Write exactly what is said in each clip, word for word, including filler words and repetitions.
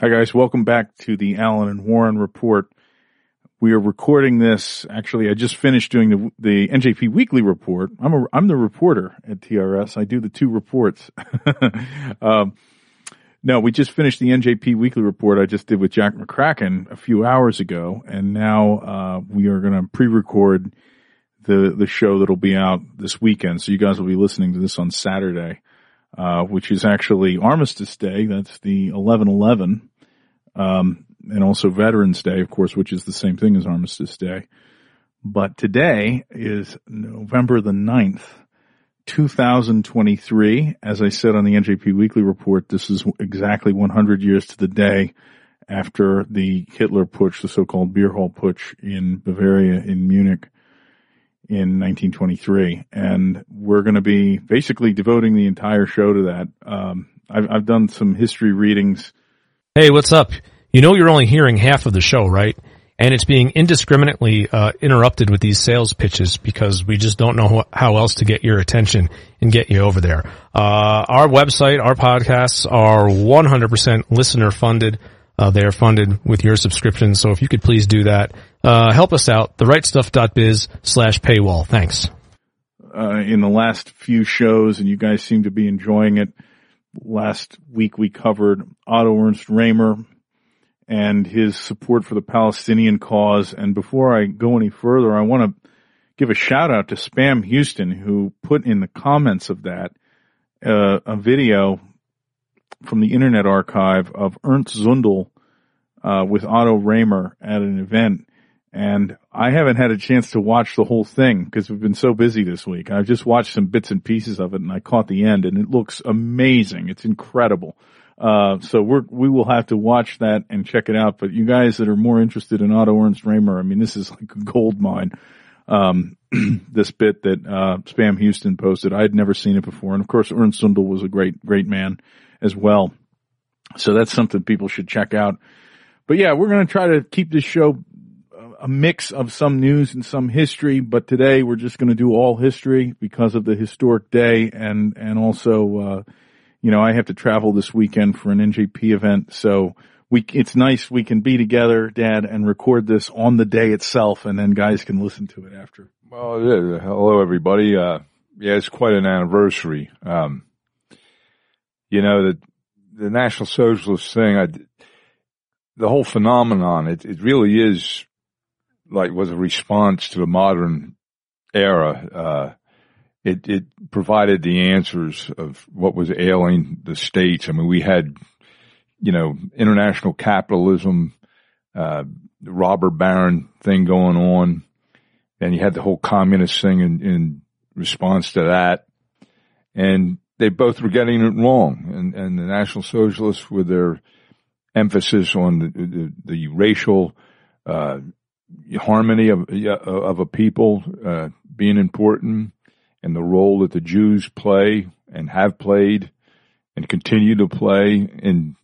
Hi, guys. Welcome back to the Allen and Warren Report. We are recording this. Actually, I just finished doing the, the N J P Weekly Report. I'm a, I'm the reporter at T R S. I do the two reports. um, no, we just finished the N J P Weekly Report I just did with Jack McCracken a few hours ago. And now, uh, we are going to pre-record the, the show that'll be out this weekend. So you guys will be listening to this on Saturday, uh, which is actually Armistice Day. That's the eleven eleven. Um, and also Veterans Day, of course, which is the same thing as Armistice Day. But today is November the ninth, two thousand twenty-three. As I said on the N J P Weekly Report, this is exactly one hundred years to the day after the Hitler Putsch, the so-called Beer Hall Putsch in Bavaria in Munich in nineteen twenty-three. And we're going to be basically devoting the entire show to that. Um, I've, I've done some history readings. Hey, what's up? You know you're only hearing half of the show, right? And it's being indiscriminately uh interrupted with these sales pitches because we just don't know how else to get your attention and get you over there. Uh our website, our podcasts are one hundred percent listener-funded. Uh they are funded with your subscription, so if you could please do that. Uh help us out, therightstuff.biz slash paywall. Thanks. Uh in the last few shows, and you guys seem to be enjoying it, last week we covered Otto Ernst Remer and his support for the Palestinian cause. And before I go any further, I want to give a shout out to Spam Houston, who put in the comments of that uh, a video from the Internet Archive of Ernst Zundel uh, with Otto Remer at an event. And I haven't had a chance to watch the whole thing because we've been so busy this week. I've just watched some bits and pieces of it, and I caught the end, and it looks amazing. It's incredible. Uh, so we're, we will have to watch that and check it out. But you guys that are more interested in Otto Ernst Remer, I mean, this is like a gold mine. Um, this bit that, uh, Spam Houston posted, I had never seen it before. And of course, Ernst Zundel was a great, great man as well. So that's something people should check out. But yeah, we're going to try to keep this show a mix of some news and some history, but today we're just going to do all history because of the historic day. And, and also, uh, you know, I have to travel this weekend for an N J P event. So we, it's nice we can be together, Dad, and record this on the day itself, and then guys can listen to it after. Well, yeah, hello everybody. Uh, yeah, it's quite an anniversary. Um, you know, the, the National Socialist thing, I, the whole phenomenon, it, it really is, like, was a response to the modern era. Uh, it, it provided the answers of what was ailing the states. I mean, we had, you know, international capitalism, uh, the robber baron thing going on. And you had the whole communist thing in, in response to that. And they both were getting it wrong. And, and the National Socialists, with their emphasis on the, the, the racial, uh, harmony of of a people uh, being important, and the role that the Jews play and have played and continue to play in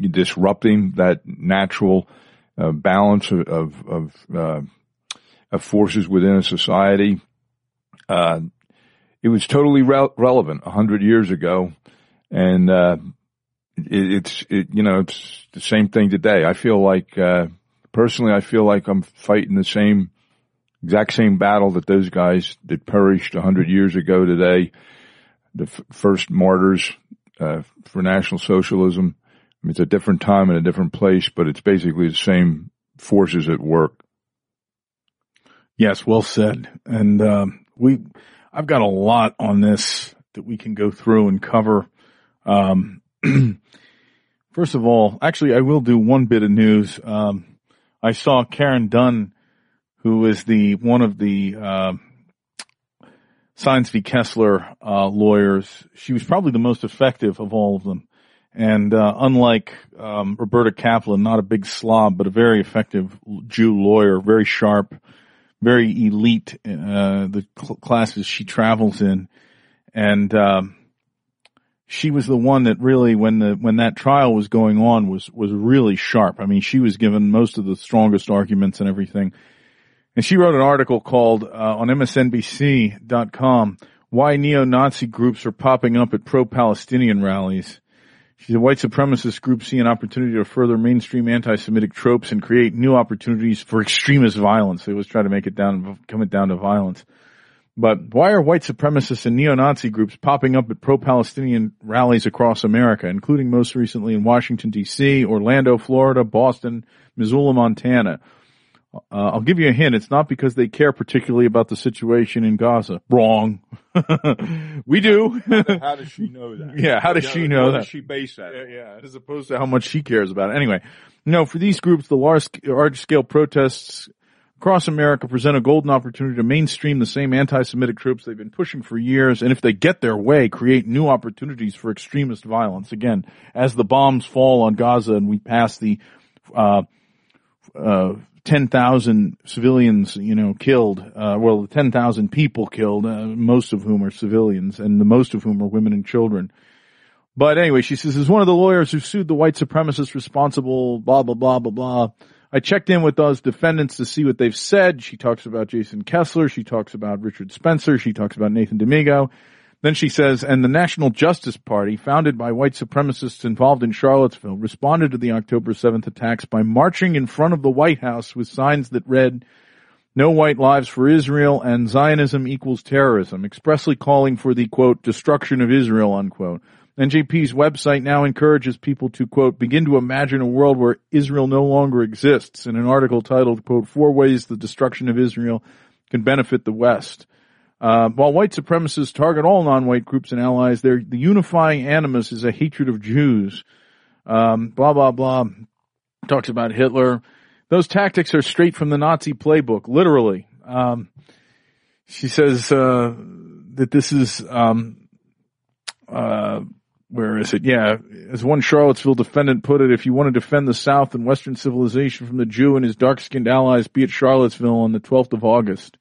disrupting that natural uh, balance of of of, uh, of forces within a society. Uh, it was totally re- relevant a hundred years ago, and uh, it, it's it, you know it's the same thing today. I feel like. Uh, Personally, I feel like I'm fighting the same, exact same battle that those guys that perished a hundred years ago today, the f- first martyrs uh, for National Socialism. I mean, it's a different time and a different place, but it's basically the same forces at work. Yes, well said. And um, we, I've got a lot on this that we can go through and cover. Um, first of all, actually, I will do one bit of news. Um, I saw Karen Dunn, who is the one of the uh, Sines v. Kessler uh, lawyers. She was probably the most effective of all of them, and uh, unlike um, Roberta Kaplan, not a big slob, but a very effective Jew lawyer, very sharp, very elite. Uh, the cl- classes she travels in, and um, she was the one that really, when the, when that trial was going on, was, was really sharp. I mean, she was given most of the strongest arguments and everything. And she wrote an article called, uh, on M S N B C dot com, Why Neo-Nazi Groups Are Popping Up at Pro-Palestinian Rallies. She's a white supremacist group see an opportunity to further mainstream anti-Semitic tropes and create new opportunities for extremist violence. They always try to make it down, come it down to violence. But why are white supremacists and neo-Nazi groups popping up at pro-Palestinian rallies across America, including most recently in Washington, D C, Orlando, Florida, Boston, Missoula, Montana? Uh, I'll give you a hint. It's not because they care particularly about the situation in Gaza. Wrong. We do. How does she know that? Yeah, how does yeah, she know how that? How does she base that? Yeah, yeah, as opposed to how much she cares about it. Anyway, no, for these groups, the large-scale protests across America present a golden opportunity to mainstream the same anti-Semitic tropes they've been pushing for years, and if they get their way, create new opportunities for extremist violence. Again, as the bombs fall on Gaza and we pass the uh, uh, ten thousand civilians, you know, killed, uh, well, the ten thousand people killed, uh, most of whom are civilians, and the most of whom are women and children. But anyway, she says, as one of the lawyers who sued the white supremacists responsible, blah, blah, blah, blah, blah, I checked in with those defendants to see what they've said. She talks about Jason Kessler. She talks about Richard Spencer. She talks about Nathan Domingo. Then she says, and the National Justice Party, founded by white supremacists involved in Charlottesville, responded to the October seventh attacks by marching in front of the White House with signs that read, "No white lives for Israel" and "Zionism equals terrorism," expressly calling for the, quote, "destruction of Israel," unquote. N J P's website now encourages people to, quote, "begin to imagine a world where Israel no longer exists," in an article titled, quote, "Four Ways the Destruction of Israel Can Benefit the West." Uh, while white supremacists target all non-white groups and allies, their the unifying animus is a hatred of Jews. Um, blah, blah, blah. Talks about Hitler. Those tactics are straight from the Nazi playbook, literally. Um, she says uh, that this is... Um, uh, Where is it? Yeah. As one Charlottesville defendant put it, if you want to defend the South and Western civilization from the Jew and his dark-skinned allies, be at Charlottesville on the twelfth of August.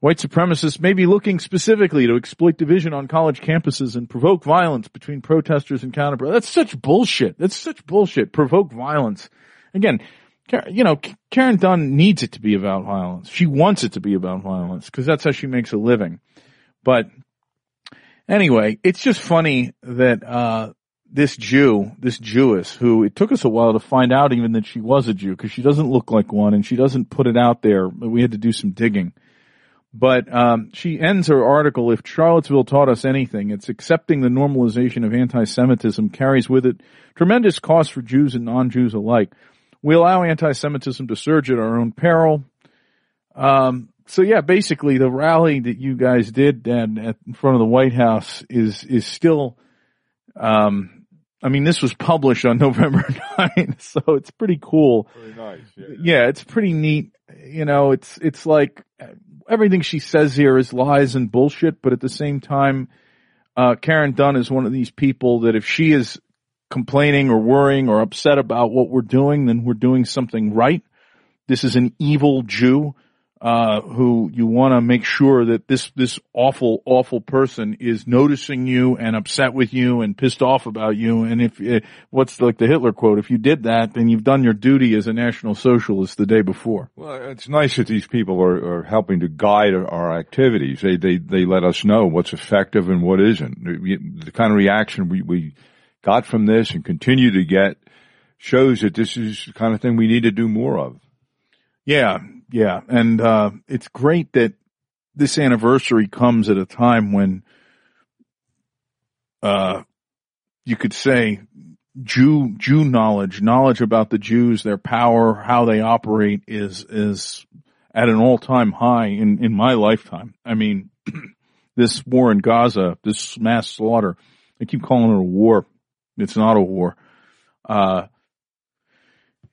White supremacists may be looking specifically to exploit division on college campuses and provoke violence between protesters and counter. That's such bullshit. That's such bullshit. Provoke violence. Again, you know, Karen Dunn needs it to be about violence. She wants it to be about violence because that's how she makes a living. But anyway, it's just funny that uh this Jew, this Jewess, who it took us a while to find out even that she was a Jew because she doesn't look like one and she doesn't put it out there. We had to do some digging. But um she ends her article, "If Charlottesville taught us anything, it's accepting the normalization of anti-Semitism carries with it tremendous costs for Jews and non-Jews alike. We allow anti-Semitism to surge at our own peril." Um So yeah, basically the rally that you guys did, Dad, at, in front of the White House is, is still, um, I mean, this was published on November ninth, so it's pretty cool. Pretty nice. Yeah, yeah, it's pretty neat. You know, it's, it's like everything she says here is lies and bullshit, but at the same time, uh, Karen Dunn is one of these people that if she is complaining or worrying or upset about what we're doing, then we're doing something right. This is an evil Jew. Uh, who you want to make sure that this, this awful, awful person is noticing you and upset with you and pissed off about you. And if, uh, what's like the Hitler quote, if you did that, then you've done your duty as a National Socialist the day before. Well, it's nice that these people are, are helping to guide our activities. They, they, they let us know what's effective and what isn't. The kind of reaction we, we got from this and continue to get shows that this is the kind of thing we need to do more of. Yeah. Yeah, and uh it's great that this anniversary comes at a time when uh you could say Jew Jew knowledge, knowledge about the Jews, their power, how they operate is is at an all-time high in in my lifetime. I mean, this war in Gaza, this mass slaughter, I keep calling it a war. It's not a war. Uh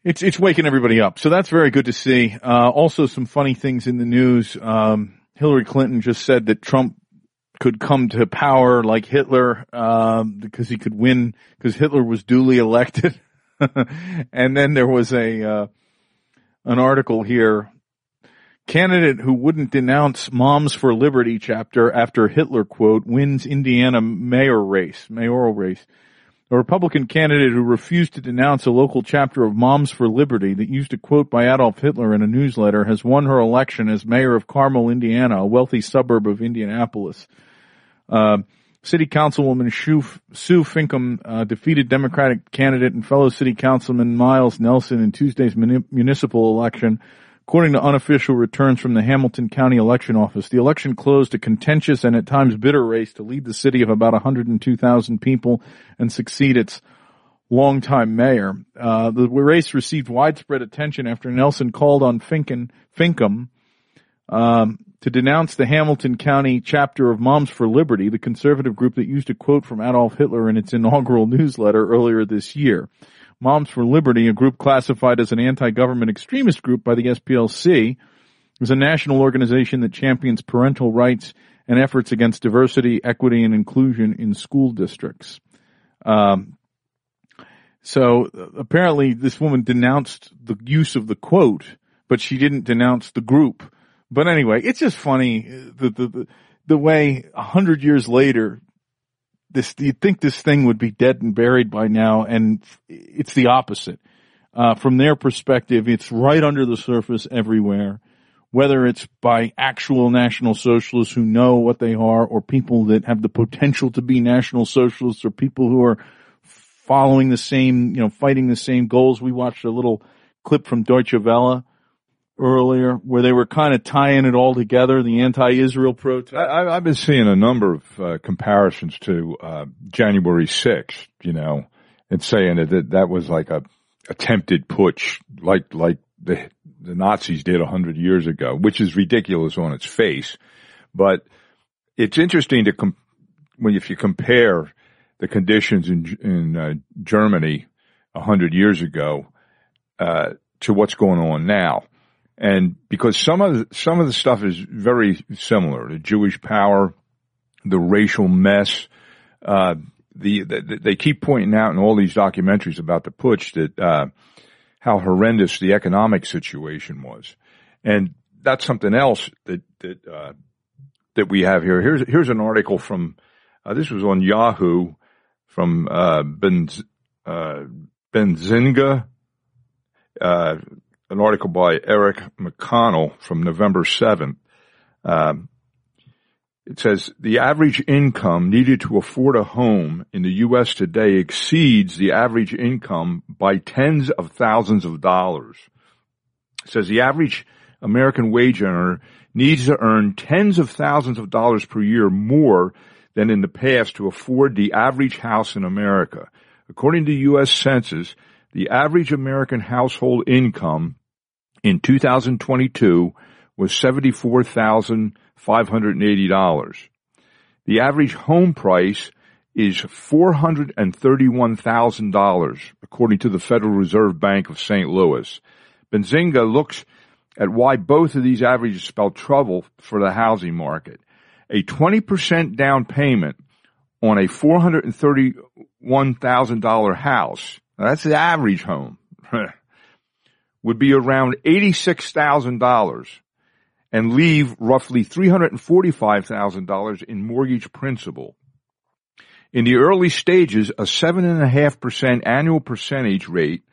It's, it's waking everybody up. So that's very good to see. Uh, also some funny things in the news. Um, Hillary Clinton just said that Trump could come to power like Hitler, um, because he could win, because Hitler was duly elected. And then there was a, uh, an article here. Candidate who wouldn't denounce Moms for Liberty chapter after Hitler quote wins Indiana mayor race, mayoral race. A Republican candidate who refused to denounce a local chapter of Moms for Liberty that used a quote by Adolf Hitler in a newsletter has won her election as mayor of Carmel, Indiana, a wealthy suburb of Indianapolis. Uh, City Councilwoman Sue Finkam uh, defeated Democratic candidate and fellow City Councilman Miles Nelson in Tuesday's muni- municipal election, according to unofficial returns from the Hamilton County Election Office. The election closed a contentious and at times bitter race to lead the city of about one hundred two thousand people and succeed its longtime mayor. Uh, the race received widespread attention after Nelson called on Finken, Finkam um, to denounce the Hamilton County chapter of Moms for Liberty, the conservative group that used a quote from Adolf Hitler in its inaugural newsletter earlier this year. Moms for Liberty, a group classified as an anti-government extremist group by the S P L C, is a national organization that champions parental rights and efforts against diversity, equity, and inclusion in school districts. Um, so apparently this woman denounced the use of the quote, but she didn't denounce the group. But anyway, it's just funny the the the, the way a hundred years later, this you'd think this thing would be dead and buried by now, and it's the opposite. Uh, from their perspective, it's right under the surface everywhere, whether it's by actual National Socialists who know what they are, or people that have the potential to be National Socialists, or people who are following the same, you know, fighting the same goals. We watched a little clip from Deutsche Welle earlier, where they were kind of tying it all together, the anti-Israel protest. I, I've been seeing a number of uh, comparisons to uh, January sixth, you know, and saying that that was like a attempted putsch, like like the the Nazis did a hundred years ago, which is ridiculous on its face. But it's interesting to com- when if you compare the conditions in in uh, Germany a hundred years ago uh, to what's going on now. And because some of the, some of the stuff is very similar, the Jewish power, the racial mess, uh, the, the they keep pointing out in all these documentaries about the putsch that uh, how horrendous the economic situation was, and that's something else that that uh, that we have here. Here's here's an article from uh, this was on Yahoo from uh, Benz, uh, Benzinga. Uh, An article by Eric McConnell from November seventh. Um, it says, the average income needed to afford a home in the U S today exceeds the average income by tens of thousands of dollars. It says the average American wage earner needs to earn tens of thousands of dollars per year more than in the past to afford the average house in America. According to U S Census, the average American household income in two thousand twenty-two was seventy-four thousand five hundred eighty dollars. The average home price is four hundred thirty-one thousand dollars, according to the Federal Reserve Bank of Saint Louis. Benzinga looks at why both of these averages spell trouble for the housing market. A twenty percent down payment on a four hundred thirty-one thousand dollars house, now that's the average home, would be around eighty-six thousand dollars and leave roughly three hundred forty-five thousand dollars in mortgage principal. In the early stages, a seven point five percent annual percentage rate,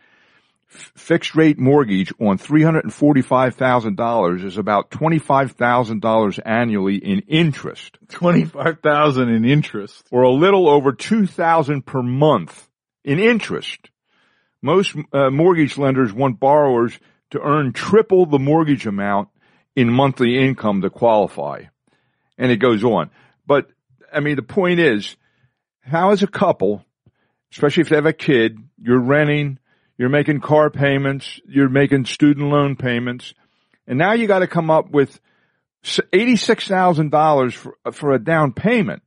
f- fixed rate mortgage on three hundred forty-five thousand dollars is about twenty-five thousand dollars annually in interest. twenty-five thousand dollars in interest. Or a little over two thousand dollars per month in interest. Most uh, mortgage lenders want borrowers to earn triple the mortgage amount in monthly income to qualify. And it goes on. But, I mean, the point is, how as a couple, especially if they have a kid, you're renting, you're making car payments, you're making student loan payments, and now you got to come up with eighty-six thousand dollars for, for a down payment.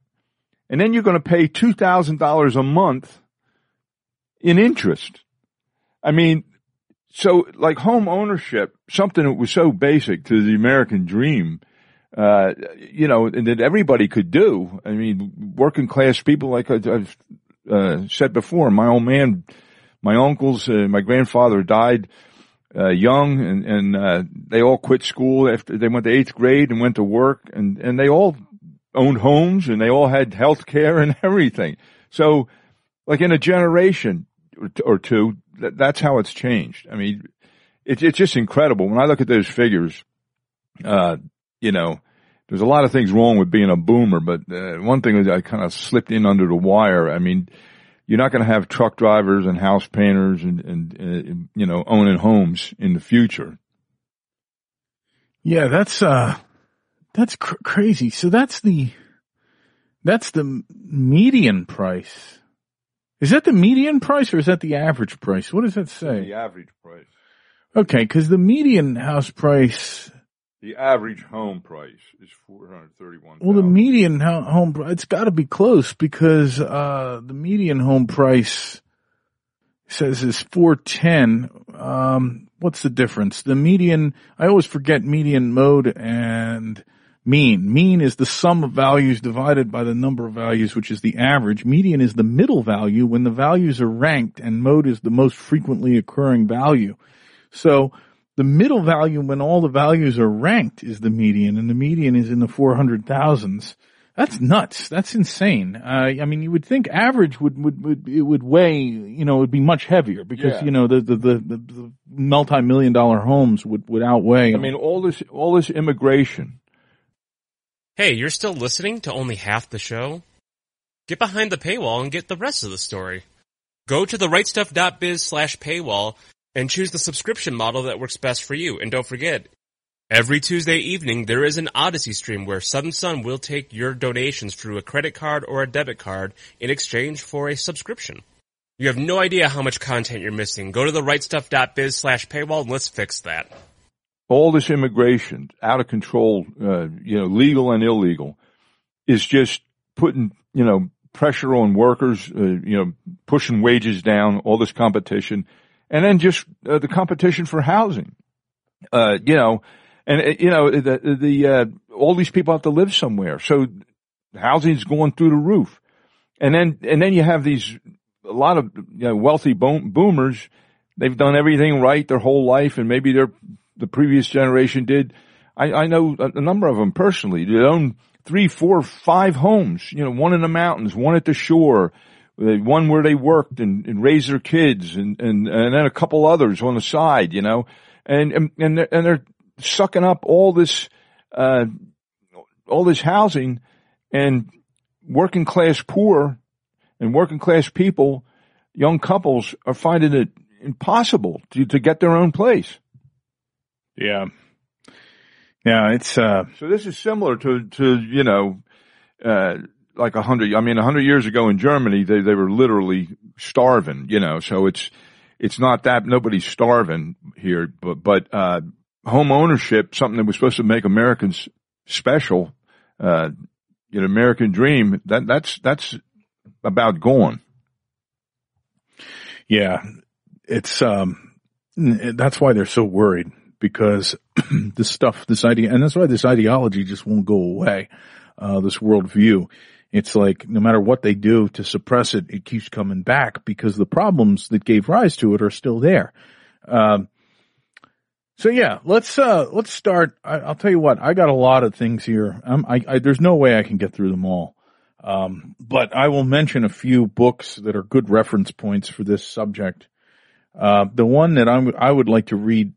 And then you're going to pay two thousand dollars a month in interest. I mean, so like home ownership, something that was so basic to the American dream, uh, you know, and that everybody could do. I mean, working class people, like I've uh, said before, my old man, my uncles, uh, my grandfather died uh, young, and, and uh, they all quit school after they went to eighth grade and went to work, and, and they all owned homes and they all had health care and everything. So like in a generation or two, that's how it's changed. I mean, it's it's just incredible. When I look at those figures, uh, you know, there's a lot of things wrong with being a boomer, but uh, one thing is I kind of slipped in under the wire. I mean, you're not going to have truck drivers and house painters and, and, and, you know, owning homes in the future. Yeah, that's, uh, that's cr- crazy. So that's the, that's the median price. Is that the median price or is that the average price? What does that say? The average price. Okay, because the median house price. The average home price is four hundred thirty-one thousand dollars. Well, the median home price, it's got to be close because uh the median home price says is four ten. Um what's the difference? The median, I always forget median mode and mean. Mean is the sum of values divided by the number of values, which is the average. Median is the middle value when the values are ranked, and mode is the most frequently occurring value. So the middle value when all the values are ranked is the median, and the median is in the four hundred thousands. That's nuts. That's insane. Uh, I mean, you would think average would, would, would, it would weigh, you know, it would be much heavier because, yeah. you know, the, the, the, the multi-million dollar homes would, would outweigh. I mean, all this, all this immigration. Hey, you're still listening to only half the show? Get behind the paywall and get the rest of the story. Go to therightstuff.biz slash paywall. And choose the subscription model that works best for you. And don't forget, every Tuesday evening, there is an Odyssey stream where Southern Sun will take your donations through a credit card or a debit card in exchange for a subscription. You have no idea how much content you're missing. Go to therightstuff.biz slash paywall and let's fix that. All this immigration, out of control, uh, you know, legal and illegal, is just putting, you know, pressure on workers, uh, you know, pushing wages down, all this competition. And then just uh, the competition for housing, uh, you know, and, uh, you know, the, the, uh, all these people have to live somewhere. So housing's going through the roof. And then, and then you have these, a lot of you know, wealthy boom, boomers. They've done everything right their whole life. And maybe their, the previous generation did. I, I know a number of them personally. They own three, four, five homes, you know, one in the mountains, one at the shore. One where they worked and, and raised their kids and, and, and then a couple others on the side, you know, and, and, and they're, and they're sucking up all this, uh, all this housing, and working class poor and working class people, young couples are finding it impossible to, to get their own place. Yeah. Yeah. It's, uh, so this is similar to, to, you know, uh, like a hundred, I mean, a hundred years ago in Germany, they, they were literally starving, you know, so it's, it's not that nobody's starving here, but, but, uh, home ownership, something that was supposed to make Americans special, uh, you know, American dream, that, that's, that's about gone. Yeah. It's, um, that's why they're so worried, because this stuff, this idea, and that's why this ideology just won't go away, uh, this worldview. It's like no matter what they do to suppress it, it keeps coming back because the problems that gave rise to it are still there. Um, so yeah, let's uh, let's start. I, I'll tell you what, I got a lot of things here. Um, I, I, there's no way I can get through them all, um, but I will mention a few books that are good reference points for this subject. Uh, the one that I'm, I would like to read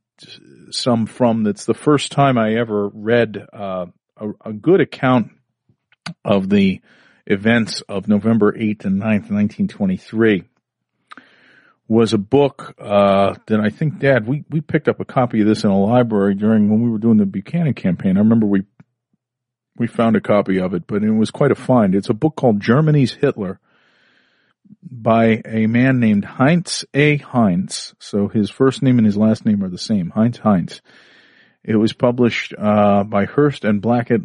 some from, that's the first time I ever read uh, a, a good account of the events of November eighth and ninth, nineteen twenty-three, was a book, uh, that I think, Dad, we, we picked up a copy of this in a library during when we were doing the Buchanan campaign. I remember we, we found a copy of it, but it was quite a find. It's a book called Germany's Hitler by a man named Heinz A. Heinz. So his first name and his last name are the same, Heinz Heinz. It was published, uh, by Hearst and Blackett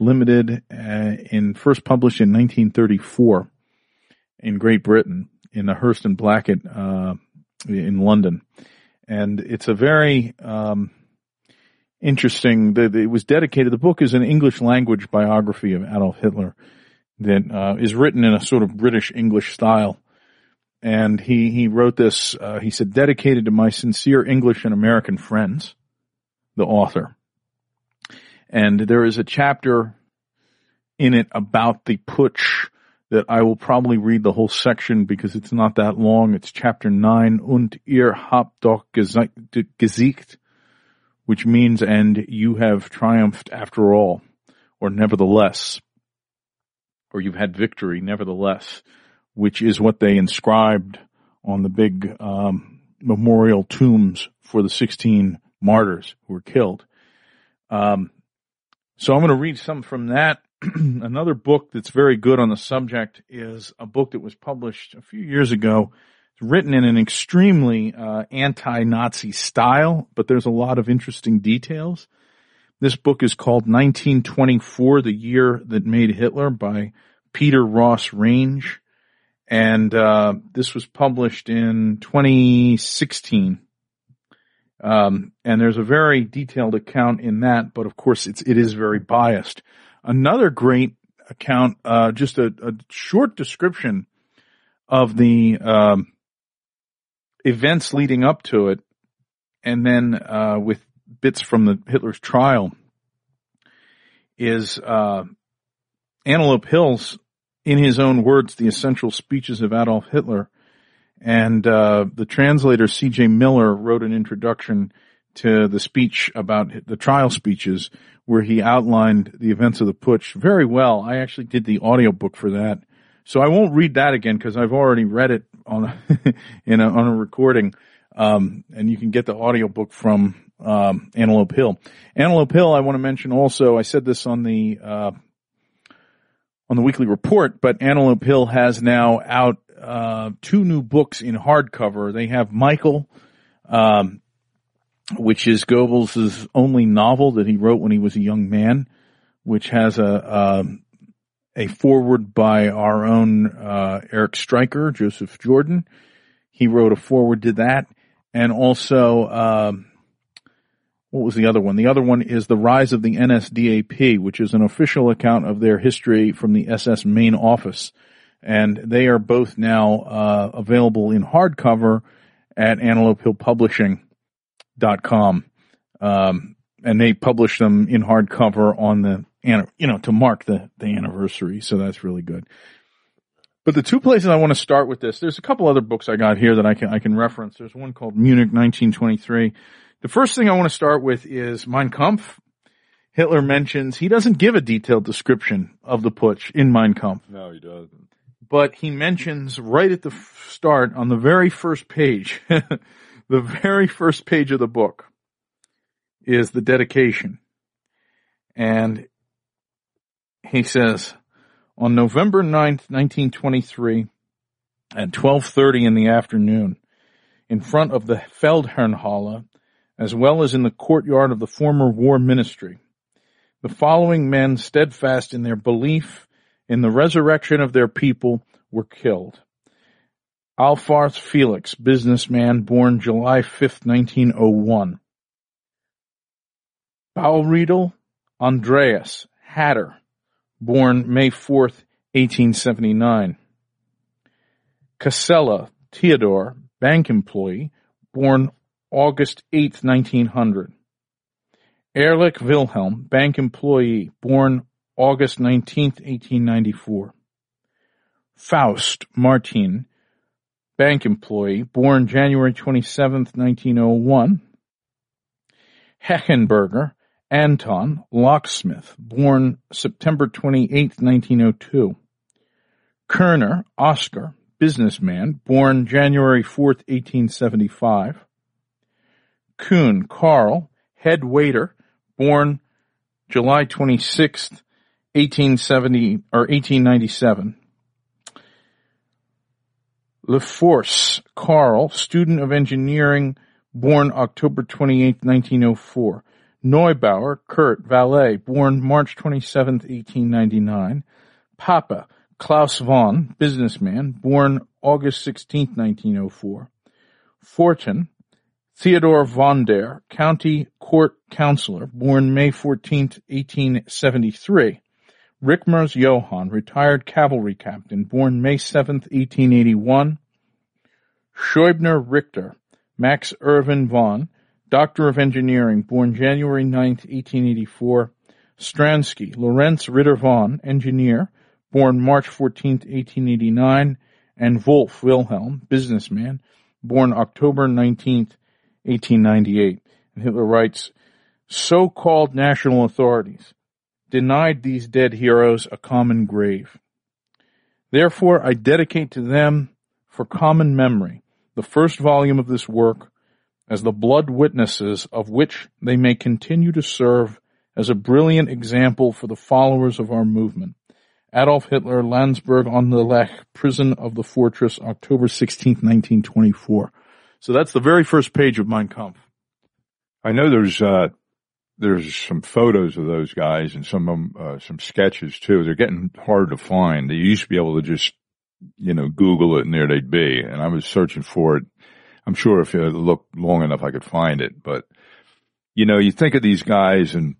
Limited, uh, in first published in nineteen thirty-four in Great Britain in the Hearst and Blackett, uh, in London. And it's a very, um, interesting, the, the, it was dedicated, the book is an English language biography of Adolf Hitler that, uh, is written in a sort of British English style. And he, he wrote this, uh, he said, dedicated to my sincere English and American friends, the author. And there is a chapter in it about the putsch that I will probably read the whole section because it's not that long. It's chapter nine, Und ihr habt doch gesiegt, which means, and you have triumphed after all, or nevertheless, or you've had victory nevertheless, which is what they inscribed on the big um, memorial tombs for the sixteen martyrs who were killed. Um, so I'm going to read some from that. Another book that's very good on the subject is a book that was published a few years ago. It's written in an extremely uh, anti-Nazi style, but there's a lot of interesting details. This book is called nineteen twenty-four, The Year That Made Hitler by Peter Ross Range. And uh, this was published in twenty sixteen. Um, and there's a very detailed account in that, but of course it's, it is very biased. Another great account, uh, just a, a short description of the um, events leading up to it, and then uh, with bits from the Hitler's trial, is uh, Antelope Hill's, in his own words, The Essential Speeches of Adolf Hitler. And uh, the translator C J Miller wrote an introduction to the speech about the trial speeches where he outlined the events of the putsch very well. I actually did the audiobook for that. So I won't read that again because I've already read it on a, in a, on a recording. Um, and you can get the audiobook from um, Antelope Hill. Antelope Hill, I want to mention also, I said this on the uh, on the weekly report, but Antelope Hill has now out uh, two new books in hardcover. They have Michael, um, which is Goebbels' only novel that he wrote when he was a young man, which has a a, a foreword by our own uh, Eric Stryker, Joseph Jordan. He wrote a foreword to that. And also, um, what was the other one? The other one is The Rise of the N S D A P, which is an official account of their history from the S S main office. And they are both now uh, available in hardcover at antelope hill publishing dot com. Um, and they publish them in hardcover on the, you know, to mark the, the anniversary. So that's really good. But the two places I want to start with this, there's a couple other books I got here that I can, I can reference. There's one called Munich nineteen twenty-three. The first thing I want to start with is Mein Kampf. Hitler mentions, he doesn't give a detailed description of the putsch in Mein Kampf. No, he doesn't. But he mentions right at the start on the very first page, the very first page of the book is the dedication. And he says, on November ninth, nineteen twenty-three, at twelve thirty in the afternoon, in front of the Feldherrnhalle, as well as in the courtyard of the former war ministry, the following men, steadfast in their belief in the resurrection of their people, were killed. Alfarth Felix, businessman, born July fifth, nineteen oh one. Bauriedel Andreas, hatter, born May fourth, eighteen seventy-nine. Casella Theodore, bank employee, born August eighth, nineteen hundred. Ehrlich Wilhelm, bank employee, born August nineteenth, eighteen ninety-four. Faust Martin, bank employee, born January twenty-seventh, nineteen oh one. Hechenberger Anton, locksmith, born September twenty-eighth, nineteen oh two. Kerner Oscar, businessman, born January fourth, eighteen seventy-five. Kuhn Carl, head waiter, born July twenty-sixth, eighteen seventy or eighteen ninety-seven. LeForce Carl, student of engineering, born October twenty-eighth, nineteen oh four. Neubauer Kurt, valet, born March twenty-seventh, eighteen ninety-nine. Papa Klaus von, businessman, born August sixteenth, nineteen oh four. Fortin Theodore von der, county court counselor, born May fourteenth, eighteen seventy-three. Rickmers Johann, retired cavalry captain, born May seventh, eighteen eighty-one. Schäubner Richter, Max Irvin von, doctor of engineering, born January ninth, eighteen eighty-four. Stransky Lorenz Ritter von, engineer, born March fourteenth, eighteen eighty-nine. And Wolf Wilhelm, businessman, born October nineteenth, eighteen ninety-eight. And Hitler writes, so-called national authorities denied these dead heroes a common grave. Therefore, I dedicate to them for common memory the first volume of this work, as the blood witnesses of which they may continue to serve as a brilliant example for the followers of our movement. Adolf Hitler, Landsberg on the Lech, Prison of the Fortress, October sixteenth, nineteen twenty-four. So that's the very first page of Mein Kampf. I know there's uh, there's some photos of those guys and some um, uh, some sketches too. They're getting hard to find. They used to be able to just, you know, Google it and there they'd be. And I was searching for it. I'm sure if you looked long enough, I could find it. But, you know, you think of these guys and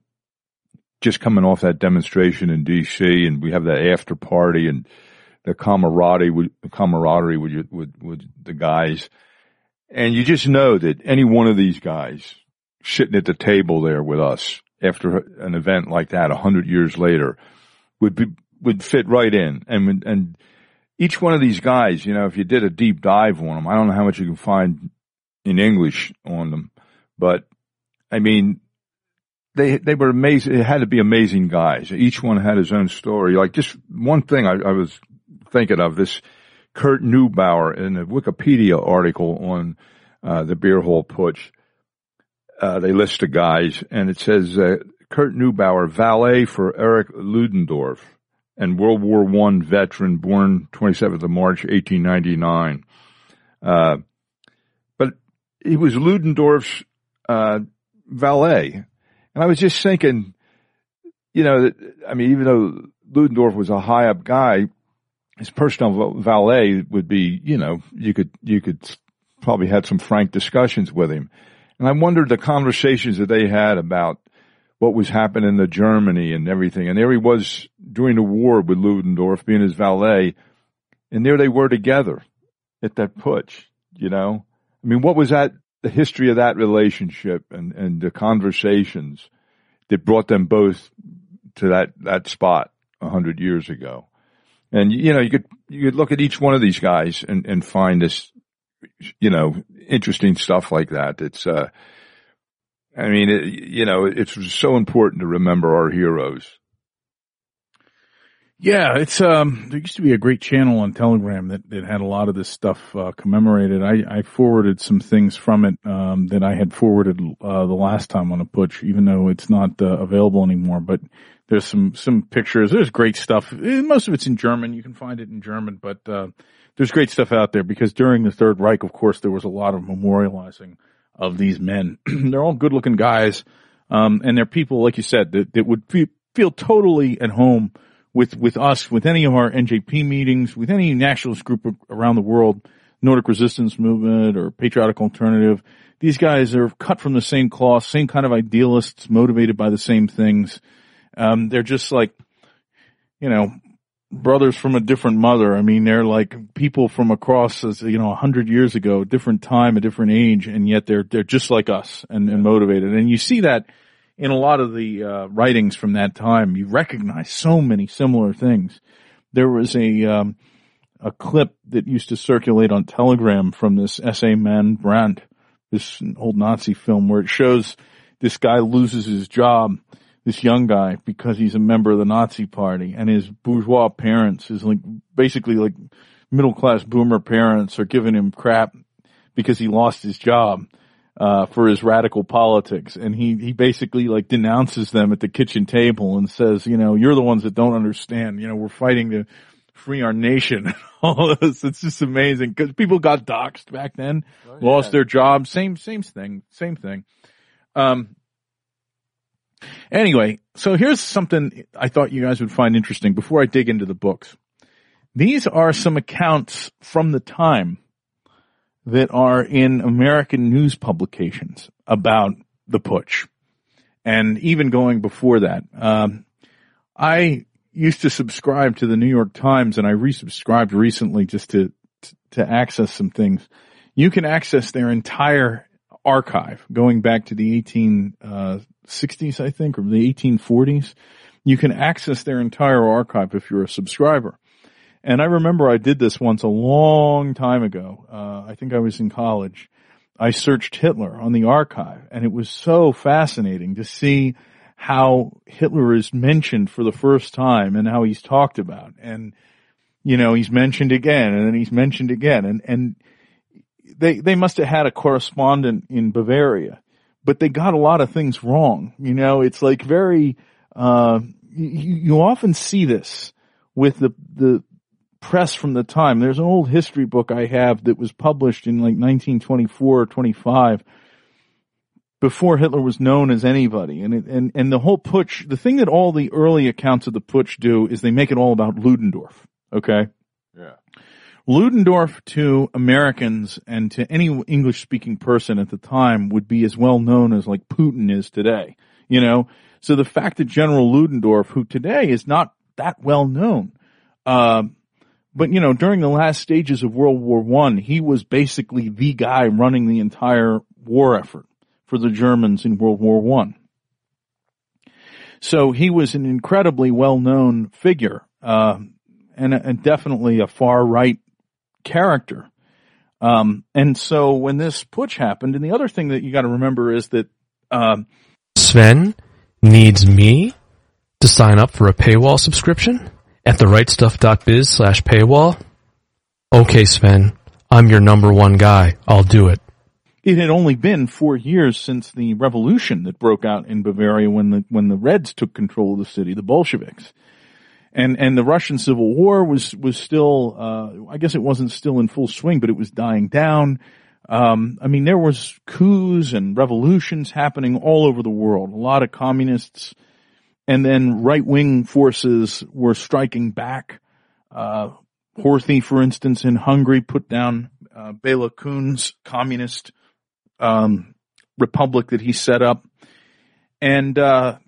just coming off that demonstration in D C, and we have that after party and the camaraderie with, the camaraderie with, your, with, with the guys. And you just know that any one of these guys sitting at the table there with us after an event like that a hundred years later would be, would fit right in. And, and, each one of these guys, you know, if you did a deep dive on them, I don't know how much you can find in English on them, but I mean, they they were amazing. It had to be amazing guys. Each one had his own story. Like just one thing I, I was thinking of, this Kurt Neubauer in a Wikipedia article on uh, the Beer Hall Putsch. Uh, they list the guys, and it says uh, Kurt Neubauer, valet for Erich Ludendorff, and World War One veteran, born twenty-seventh of March, eighteen ninety-nine. Uh, but he was Ludendorff's, uh, valet. And I was just thinking, you know, that, I mean, even though Ludendorff was a high up guy, his personal valet would be, you know, you could, you could probably had some frank discussions with him. And I wondered the conversations that they had about what was happening to Germany and everything. And there he was during the war with Ludendorff being his valet. And there they were together at that putsch, you know. I mean, what was that, the history of that relationship and, and the conversations that brought them both to that, that spot a hundred years ago? And, you know, you could, you could look at each one of these guys and, and find this, you know, interesting stuff like that. It's, uh, I mean, it, you know, it's so important to remember our heroes. Yeah, it's um. There used to be a great channel on Telegram that, that had a lot of this stuff uh, commemorated. I, I forwarded some things from it um, that I had forwarded uh, the last time on a putsch, even though it's not uh, available anymore. But there's some some pictures. There's great stuff. Most of it's in German. You can find it in German. But uh, there's great stuff out there because during the Third Reich, of course, there was a lot of memorializing of these men. They're all good looking guys. Um, and they're people, like you said, that, that would fe- feel totally at home with, with us, with any of our N J P meetings, with any nationalist group around the world, Nordic Resistance Movement or Patriotic Alternative. These guys are cut from the same cloth, same kind of idealists, motivated by the same things. Um, they're just like, you know, brothers from a different mother. I mean, they're like people from across, you know, a hundred years ago, different time, a different age, and yet they're they're just like us and, and motivated. And you see that in a lot of the uh, writings from that time. You recognize so many similar things. There was a um, a clip that used to circulate on Telegram from this S A Man Brandt, this old Nazi film, where it shows this guy loses his job. This young guy, because he's a member of the Nazi party, and his bourgeois parents, his like basically like middle class boomer parents, are giving him crap because he lost his job uh for his radical politics, and he he basically like denounces them at the kitchen table and says, you know, you're the ones that don't understand. You know, we're fighting to free our nation. All this, it's just amazing because people got doxxed back then, oh, yeah. lost their jobs, same same thing, same thing. Um. Anyway, so here's something I thought you guys would find interesting before I dig into the books. These are some accounts from the time that are in American news publications about the putsch and even going before that. Um, I used to subscribe to the New York Times, and I resubscribed recently just to, to access some things. You can access their entire archive going back to the eighteen sixties, I think, or the eighteen forties. You can access their entire archive if you're a subscriber. And I remember I did this once a long time ago. Uh, I think I was in college. I searched Hitler on the archive, and it was so fascinating to see how Hitler is mentioned for the first time and how he's talked about. And, you know, he's mentioned again and then he's mentioned again. And, and they, they must have had a correspondent in Bavaria, but they got a lot of things wrong. You know, it's like very, uh, you, you often see this with the, the press from the time. There's an old history book I have that was published in like nineteen twenty-four or twenty-five. Before Hitler was known as anybody. And, it, and, and the whole putsch, the thing that all the early accounts of the putsch do is they make it all about Ludendorff. Okay. Yeah. Ludendorff to Americans and to any English speaking person at the time would be as well known as like Putin is today, you know? So the fact that General Ludendorff, who today is not that well known, uh, but you know, during the last stages of World War One, he was basically the guy running the entire war effort for the Germans in World War One. So he was an incredibly well-known figure, uh, and, and definitely a far-right character. Um, and so when this putsch happened, and the other thing that you got to remember is that um, Sven needs me to sign up for a paywall subscription at therightstuff.biz slash paywall. Okay, Sven, I'm your number one guy. I'll do it. It had only been four years since the revolution that broke out in Bavaria when the when the Reds took control of the city, the Bolsheviks, and and the Russian Civil War was was still uh, I guess it wasn't still in full swing, but it was dying down. Um, I mean, there was coups and revolutions happening all over the world. A lot of communists, and then right wing forces were striking back. Uh, Horthy, for instance, in Hungary, put down uh, Bela Kun's communist Um, republic that he set up. And, uh,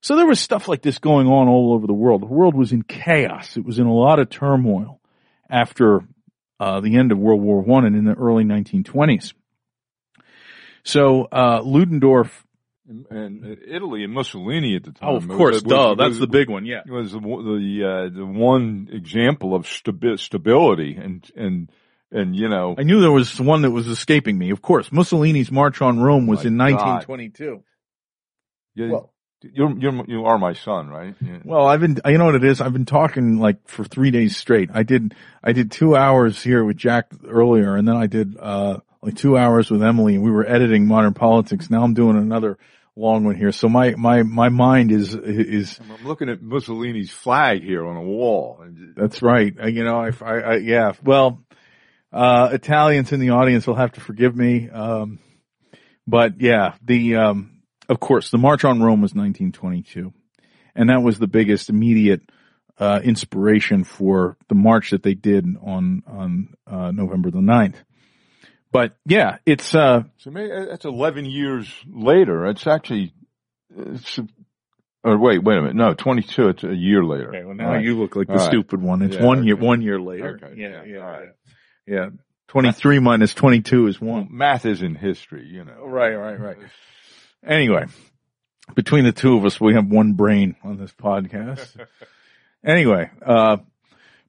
so there was stuff like this going on all over the world. The world was in chaos. It was in a lot of turmoil after, uh, the end of World War One and in the early nineteen twenties. So, uh, Ludendorff. And Italy and Mussolini at the time. Oh, of course, was, duh, was, that's was, the big one, yeah. It was the, the, uh, the one example of stabi- stability and, and, And, you know, I knew there was one that was escaping me. Of course, Mussolini's March on Rome was in nineteen twenty-two. Yeah, well, you're, you're, you are my son, right? Yeah. Well, I've been, you know what it is? I've been talking like for three days straight. I did, I did two hours here with Jack earlier, and then I did, uh, like two hours with Emily, and we were editing Modern Politics. Now I'm doing another long one here. So my, my, my mind is, is. I'm looking at Mussolini's flag here on a wall. That's right. You know, I, I, I yeah, well, Uh, Italians in the audience will have to forgive me. Um, but yeah, the, um, of course, the March on Rome was nineteen twenty-two. And that was the biggest immediate, uh, inspiration for the march that they did on, on, uh, November the ninth. But yeah, it's, uh. So maybe that's eleven years later. It's actually, it's, or wait, wait a minute. No, twenty-two, it's a year later. Okay, well now right. You look like all the right. Stupid one. It's yeah, one okay. year, one year later. Okay. Yeah, yeah, yeah. All right. Yeah, twenty-three minus twenty-two is one. Well, math is in history, you know. Right, right, right. Anyway, between the two of us, we have one brain on this podcast. Anyway, uh,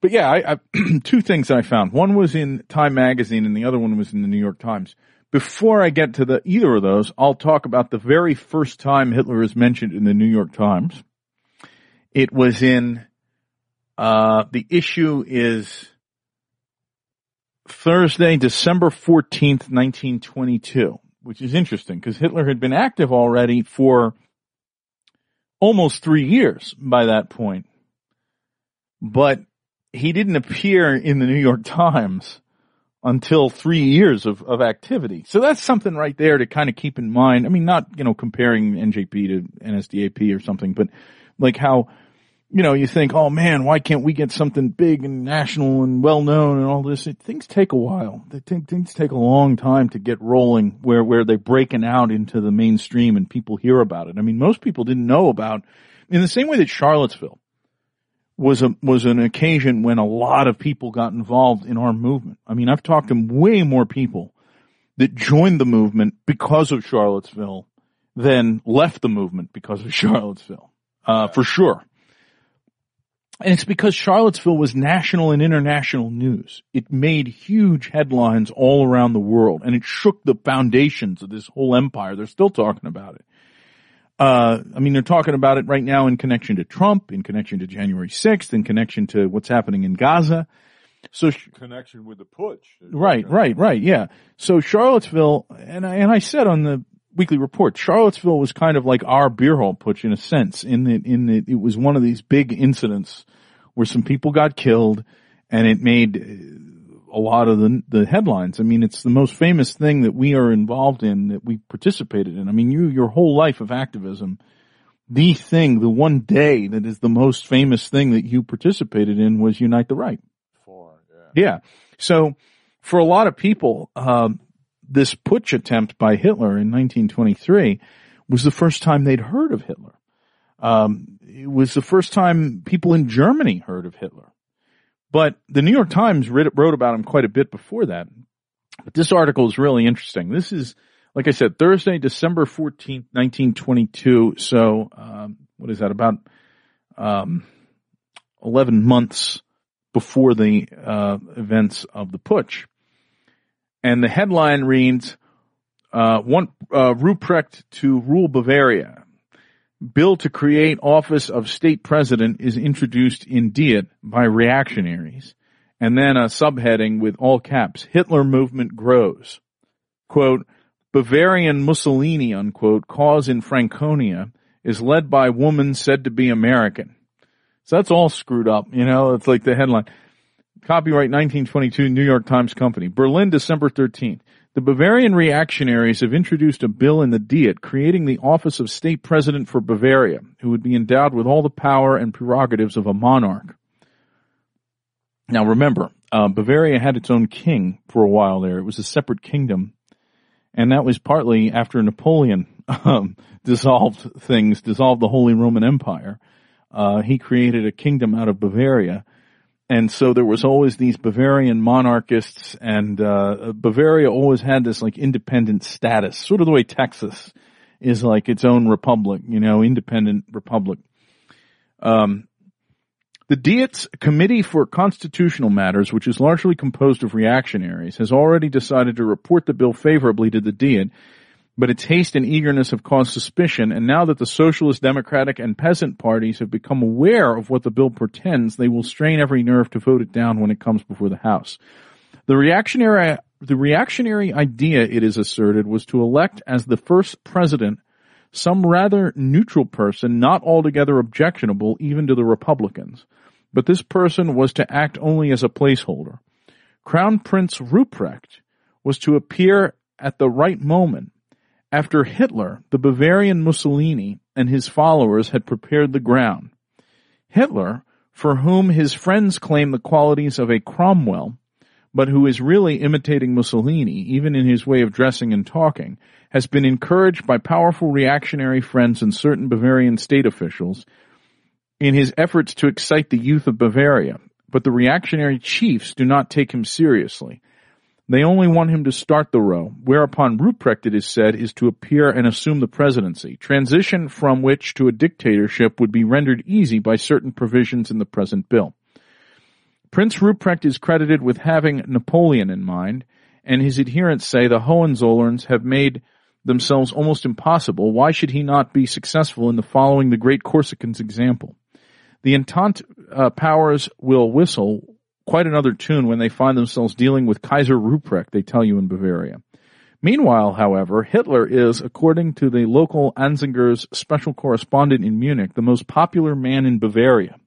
but yeah, I, I, two things I found. One was in Time Magazine and the other one was in the New York Times. Before I get to the either of those, I'll talk about the very first time Hitler is mentioned in the New York Times. It was in, uh, the issue is Thursday, December fourteenth, nineteen twenty-two, which is interesting because Hitler had been active already for almost three years by that point. But he didn't appear in the New York Times until three years of, of activity. So that's something right there to kind of keep in mind. I mean, not, you know, comparing N J P to N S D A P or something, but like how, you know, you think, oh man, why can't we get something big and national and well known and all this? It, things take a while. They take, things take a long time to get rolling where, where they're breaking out into the mainstream and people hear about it. I mean, most people didn't know about, in the same way that Charlottesville was a, was an occasion when a lot of people got involved in our movement. I mean, I've talked to way more people that joined the movement because of Charlottesville than left the movement because of Charlottesville. Uh, for sure. And it's because Charlottesville was national and international news. It made huge headlines all around the world, and it shook the foundations of this whole empire. They're still talking about it. Uh, I mean, they're talking about it right now in connection to Trump, in connection to January sixth, in connection to what's happening in Gaza. So sh- connection with the putsch. Right, right, right. Yeah. So Charlottesville, and I, and I said on the Weekly Report, Charlottesville was kind of like our Beer Hall Putsch in a sense, in that, in that it was one of these big incidents where some people got killed and it made a lot of the, the headlines. I mean, it's the most famous thing that we are involved in, that we participated in. I mean, you, your whole life of activism, the thing, the one day that is the most famous thing that you participated in was Unite the Right. Four, yeah. yeah. So for a lot of people, um, this putsch attempt by Hitler in nineteen twenty-three was the first time they'd heard of Hitler. Um, it was the first time people in Germany heard of Hitler. But the New York Times wrote about him quite a bit before that. But this article is really interesting. This is, like I said, Thursday, December fourteenth, nineteen twenty-two. So, um, what is that? About, um, eleven months before the, uh, events of the putsch. And the headline reads, uh, one, uh, Ruprecht to rule Bavaria. Bill to create office of state president is introduced in Diet by reactionaries. And then a subheading with all caps, Hitler movement grows. Quote, Bavarian Mussolini, unquote, cause in Franconia is led by woman said to be American. So that's all screwed up, you know, it's like the headline. Copyright nineteen twenty-two, New York Times Company. Berlin, December thirteenth. The Bavarian reactionaries have introduced a bill in the Diet creating the office of state president for Bavaria, who would be endowed with all the power and prerogatives of a monarch. Now remember, uh, Bavaria had its own king for a while there. It was a separate kingdom, and that was partly after Napoleon um, dissolved things, dissolved the Holy Roman Empire. Uh, he created a kingdom out of Bavaria. And so there was always these Bavarian monarchists, and uh Bavaria always had this like independent status, sort of the way Texas is like its own republic, you know, independent republic. Um the Diet's Committee for Constitutional Matters, which is largely composed of reactionaries, has already decided to report the bill favorably to the Diet, but its haste and eagerness have caused suspicion, and now that the Socialist, Democratic, and Peasant parties have become aware of what the bill portends, they will strain every nerve to vote it down when it comes before the House. The reactionary, the reactionary idea, it is asserted, was to elect as the first president some rather neutral person, not altogether objectionable even to the Republicans. But this person was to act only as a placeholder. Crown Prince Ruprecht was to appear at the right moment, after Hitler, the Bavarian Mussolini, and his followers had prepared the ground. Hitler, for whom his friends claim the qualities of a Cromwell, but who is really imitating Mussolini, even in his way of dressing and talking, has been encouraged by powerful reactionary friends and certain Bavarian state officials in his efforts to excite the youth of Bavaria. But the reactionary chiefs do not take him seriously. They only want him to start the row, whereupon Ruprecht, it is said, is to appear and assume the presidency, transition from which to a dictatorship would be rendered easy by certain provisions in the present bill. Prince Ruprecht is credited with having Napoleon in mind, and his adherents say the Hohenzollerns have made themselves almost impossible. Why should he not be successful in the following the great Corsican's example? The Entente uh, powers will whistle quite another tune when they find themselves dealing with Kaiser Ruprecht, they tell you in Bavaria. Meanwhile, however, Hitler is, according to the local Anzinger's special correspondent in Munich, the most popular man in Bavaria.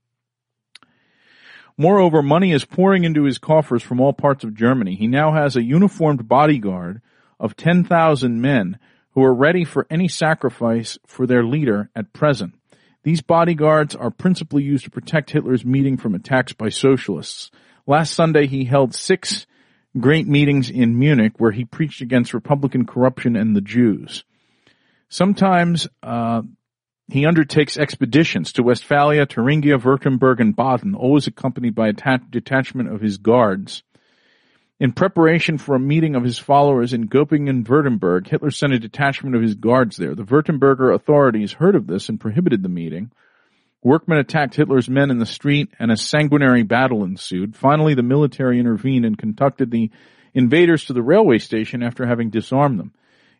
Moreover, money is pouring into his coffers from all parts of Germany. He now has a uniformed bodyguard of ten thousand men who are ready for any sacrifice for their leader at present. These bodyguards are principally used to protect Hitler's meeting from attacks by socialists. Last Sunday, he held six great meetings in Munich where he preached against Republican corruption and the Jews. Sometimes uh he undertakes expeditions to Westphalia, Thuringia, Württemberg, and Baden, always accompanied by a ta- detachment of his guards. In preparation for a meeting of his followers in Göppingen, Württemberg, Hitler sent a detachment of his guards there. The Württemberger authorities heard of this and prohibited the meeting. Workmen attacked Hitler's men in the street, and a sanguinary battle ensued. Finally, the military intervened and conducted the invaders to the railway station after having disarmed them.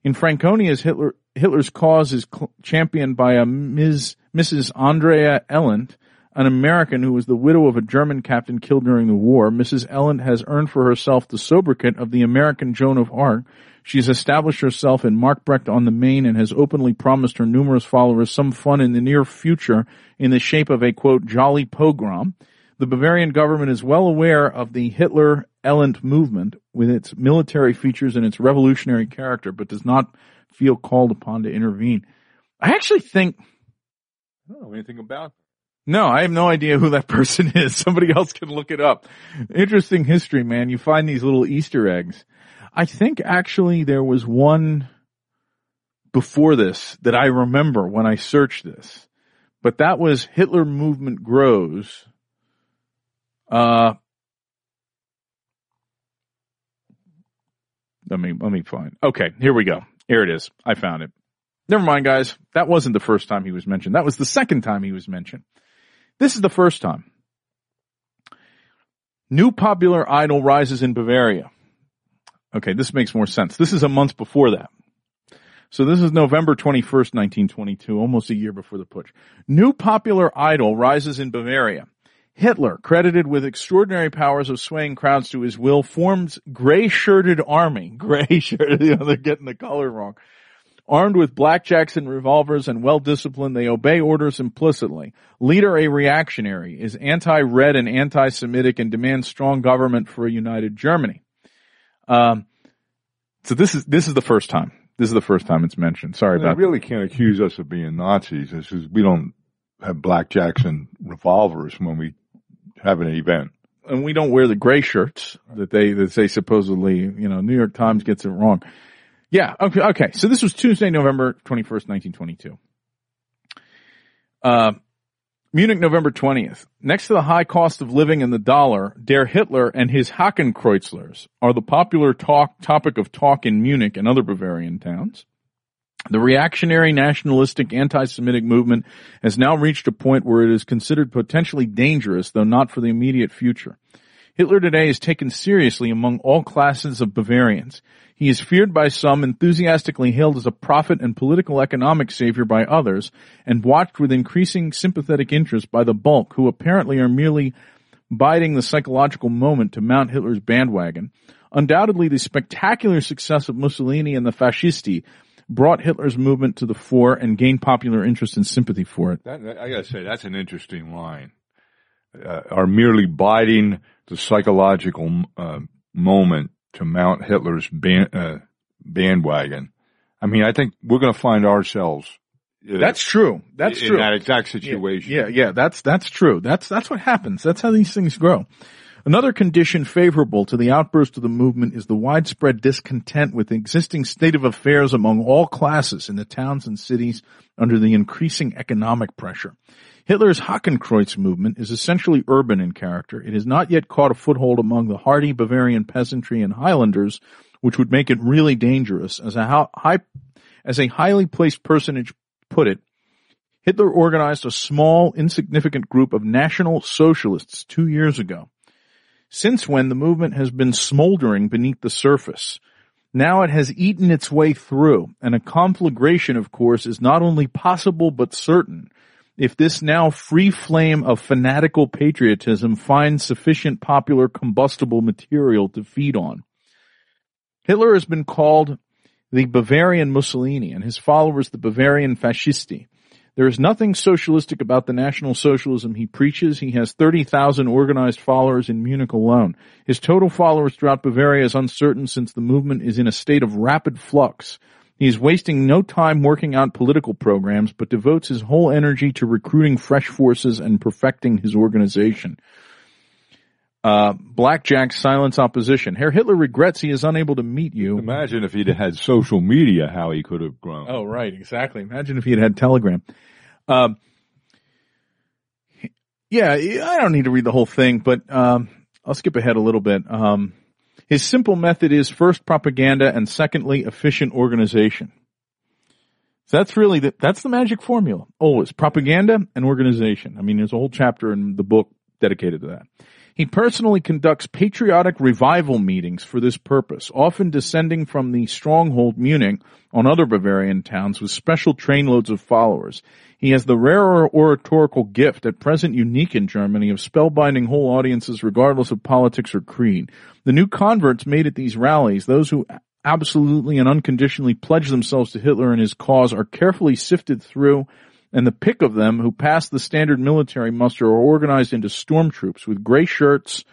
In Franconia, Hitler, Hitler's cause is championed by a Miz, Missus Andrea Elend, an American who was the widow of a German captain killed during the war. Missus Elend has earned for herself the sobriquet of the American Joan of Arc. She's established herself in Markbrecht on the Main and has openly promised her numerous followers some fun in the near future in the shape of a, quote, jolly pogrom. The Bavarian government is well aware of the Hitler-Elend movement with its military features and its revolutionary character, but does not feel called upon to intervene. I actually think... I don't know anything about... No, I have no idea who that person is. Somebody else can look it up. Interesting history, man. You find these little Easter eggs. I think actually there was one before this that I remember when I searched this, but that was Hitler Movement Grows. Uh, let me, let me find. Okay, here we go. Here it is. I found it. Never mind, guys. That wasn't the first time he was mentioned. That was the second time he was mentioned. This is the first time. New popular idol rises in Bavaria. Okay, this makes more sense. This is a month before that. So this is November twenty-first, nineteen twenty-two, almost a year before the putsch. New popular idol rises in Bavaria. Hitler, credited with extraordinary powers of swaying crowds to his will, forms gray-shirted army. Gray-shirted, you know, they're getting the color wrong. Armed with blackjacks and revolvers and well-disciplined, they obey orders implicitly. Leader, a reactionary, is anti-red and anti-Semitic and demands strong government for a united Germany. Um, so this is, this is the first time. This is the first time it's mentioned. Sorry about that. They really can't accuse us of being Nazis. This is, we don't have blackjacks and revolvers when we have an event. And we don't wear the gray shirts that they, that they supposedly, you know, New York Times gets it wrong. Yeah. Okay. Okay. So this was Tuesday, November twenty-first, nineteen twenty-two. Uh, Munich, November twentieth. Next to the high cost of living and the dollar, Der Hitler and his Hakenkreuzlers are the popular talk, topic of talk in Munich and other Bavarian towns. The reactionary, nationalistic, anti-Semitic movement has now reached a point where it is considered potentially dangerous, though not for the immediate future. Hitler today is taken seriously among all classes of Bavarians. He is feared by some, enthusiastically hailed as a prophet and political economic savior by others, and watched with increasing sympathetic interest by the bulk, who apparently are merely biding the psychological moment to mount Hitler's bandwagon. Undoubtedly, the spectacular success of Mussolini and the Fascisti brought Hitler's movement to the fore and gained popular interest and sympathy for it. That, I gotta say, that's an interesting line. Uh, are merely biding the psychological uh, moment to mount Hitler's band, uh, bandwagon. I mean, I think we're going to find ourselves. Uh, that's true. That's in true. In that exact situation. Yeah, yeah, yeah, that's that's true. That's that's what happens. That's how these things grow. Another condition favorable to the outburst of the movement is the widespread discontent with the existing state of affairs among all classes in the towns and cities under the increasing economic pressure. Hitler's Hakenkreuz movement is essentially urban in character. It has not yet caught a foothold among the hardy Bavarian peasantry and Highlanders, which would make it really dangerous. As a, high, as a highly placed personage put it, Hitler organized a small, insignificant group of National Socialists two years ago. Since when, the movement has been smoldering beneath the surface. Now it has eaten its way through, and a conflagration, of course, is not only possible but certain. If this now free flame of fanatical patriotism finds sufficient popular combustible material to feed on. Hitler has been called the Bavarian Mussolini, and his followers the Bavarian Fascisti. There is nothing socialistic about the National Socialism he preaches. He has thirty thousand organized followers in Munich alone. His total followers throughout Bavaria is uncertain since the movement is in a state of rapid flux. He is wasting no time working out political programs, but devotes his whole energy to recruiting fresh forces and perfecting his organization. Uh, blackjack silence opposition. Herr Hitler regrets he is unable to meet you. Imagine if he'd had social media, how he could have grown. Oh, right, exactly. Imagine if he had had Telegram. Um, yeah, I don't need to read the whole thing, but um, I'll skip ahead a little bit. Um, his simple method is first propaganda and secondly efficient organization. So that's really the, that's the magic formula. Always propaganda and organization. I mean, there's a whole chapter in the book dedicated to that. He personally conducts patriotic revival meetings for this purpose, often descending from the stronghold Munich on other Bavarian towns with special trainloads of followers. He has the rare oratorical gift, at present unique in Germany, of spellbinding whole audiences regardless of politics or creed. The new converts made at these rallies, those who absolutely and unconditionally pledge themselves to Hitler and his cause, are carefully sifted through, and the pick of them who pass the standard military muster are organized into stormtroops with gray shirts,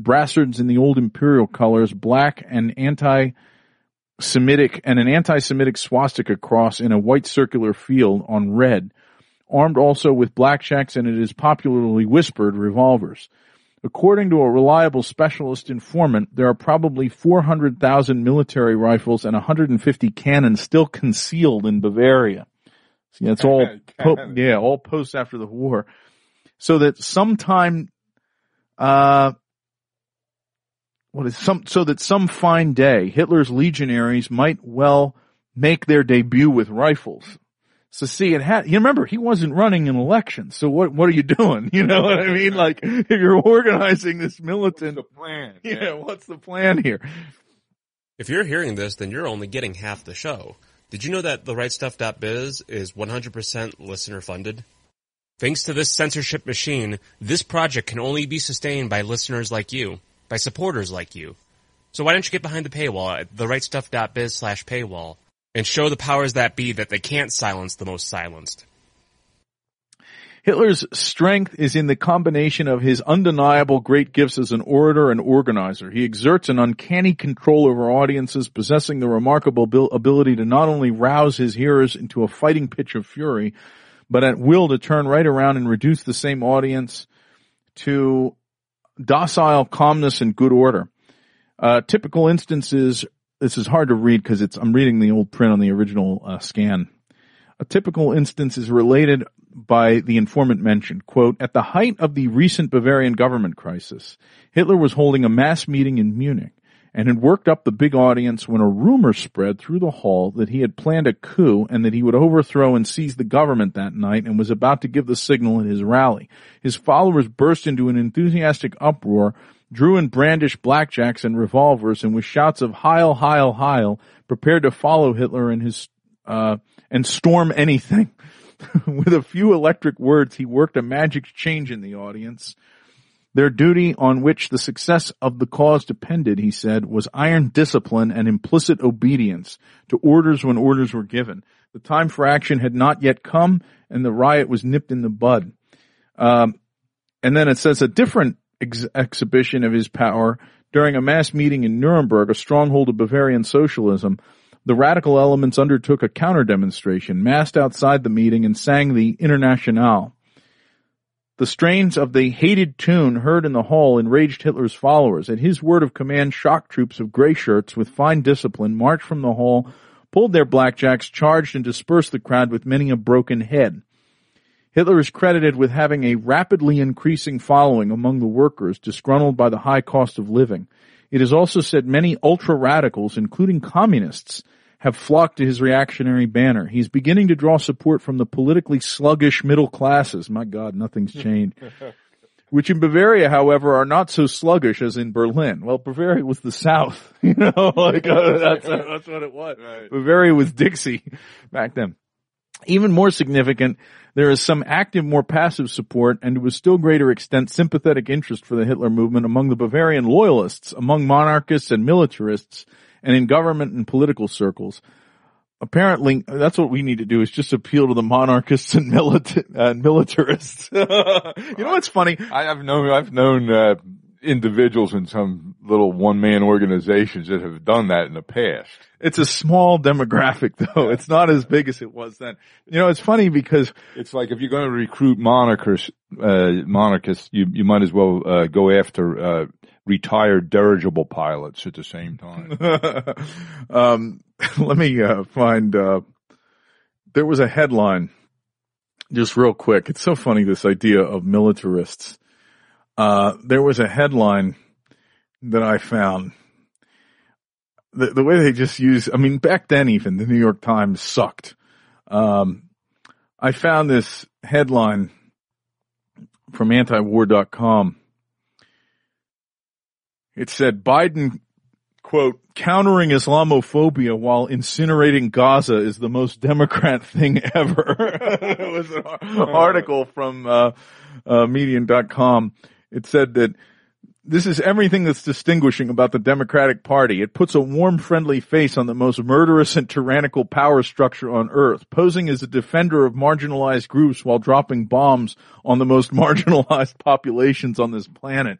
brassards in the old imperial colors, black and anti-Semitic, and an anti-Semitic swastika cross in a white circular field on red, armed also with blackjacks and, it is popularly whispered, revolvers. According to a reliable specialist informant, there are probably four hundred thousand military rifles and one hundred fifty cannons still concealed in Bavaria. See, that's all, po- yeah, all posts after the war. So that sometime, uh, what is some, so that some fine day, Hitler's legionaries might well make their debut with rifles. So see, it had, you remember, he wasn't running an election. So what, what are you doing? You know what I mean? Like, if you're organizing this militant, what's the plan? Yeah, yeah, what's the plan here? If you're hearing this, then you're only getting half the show. Did you know that the right stuff dot biz is one hundred percent listener funded? Thanks to this censorship machine, this project can only be sustained by listeners like you, by supporters like you. So why don't you get behind the paywall at the right stuff dot biz slash paywall? And show the powers that be that they can't silence the most silenced. Hitler's strength is in the combination of his undeniable great gifts as an orator and organizer. He exerts an uncanny control over audiences, possessing the remarkable ability to not only rouse his hearers into a fighting pitch of fury, but at will to turn right around and reduce the same audience to docile calmness and good order. Uh, typical instances... This is hard to read because it's, I'm reading the old print on the original uh, scan. A typical instance is related by the informant mentioned. Quote, at the height of the recent Bavarian government crisis, Hitler was holding a mass meeting in Munich and had worked up the big audience when a rumor spread through the hall that he had planned a coup and that he would overthrow and seize the government that night and was about to give the signal at his rally. His followers burst into an enthusiastic uproar, drew and brandished blackjacks and revolvers, and with shouts of Heil, Heil, Heil, prepared to follow Hitler and his, uh, and storm anything. With a few electric words, he worked a magic change in the audience. Their duty, on which the success of the cause depended, he said, was iron discipline and implicit obedience to orders when orders were given. The time for action had not yet come, and the riot was nipped in the bud. Um, and then it says a different Ex- exhibition of his power during a mass meeting in Nuremberg, a stronghold of Bavarian socialism. The radical elements undertook a counter-demonstration, massed outside the meeting, and sang the Internationale. The strains of the hated tune heard in the hall enraged Hitler's followers. At his word of command, shock troops of gray shirts with fine discipline marched from the hall, pulled their blackjacks, charged, and dispersed the crowd with many a broken head. Hitler is credited with having a rapidly increasing following among the workers, disgruntled by the high cost of living. It is also said many ultra-radicals, including communists, have flocked to his reactionary banner. He is beginning to draw support from the politically sluggish middle classes. My God, nothing's changed. Which in Bavaria, however, are not so sluggish as in Berlin. Well, Bavaria was the South, you know, like uh, that's, uh, that's what it was. Right. Bavaria was Dixie back then. Even more significant, there is some active, more passive support, and to a still greater extent, sympathetic interest for the Hitler movement among the Bavarian loyalists, among monarchists and militarists, and in government and political circles. Apparently, that's what we need to do, is just appeal to the monarchists and milita- uh, militarists. You know what's funny? I, I've known, I've known, uh, individuals in some little one-man organizations that have done that in the past. It's a small demographic, though. It's not as big as it was then. You know, it's funny because it's like if you're going to recruit monarchists, uh, monarchists, you you might as well uh, go after uh, retired dirigible pilots at the same time. um, let me uh, find. Uh, there was a headline, just real quick. It's so funny, this idea of militarists. Uh, there was a headline that I found. The, the way they just use, I mean, back then even, the New York Times sucked. Um, I found this headline from antiwar dot com It said Biden, quote, countering Islamophobia while incinerating Gaza is the most Democrat thing ever. It was an article from uh, uh, median dot com. It said that this is everything that's distinguishing about the Democratic Party. It puts a warm, friendly face on the most murderous and tyrannical power structure on earth, posing as a defender of marginalized groups while dropping bombs on the most marginalized populations on this planet.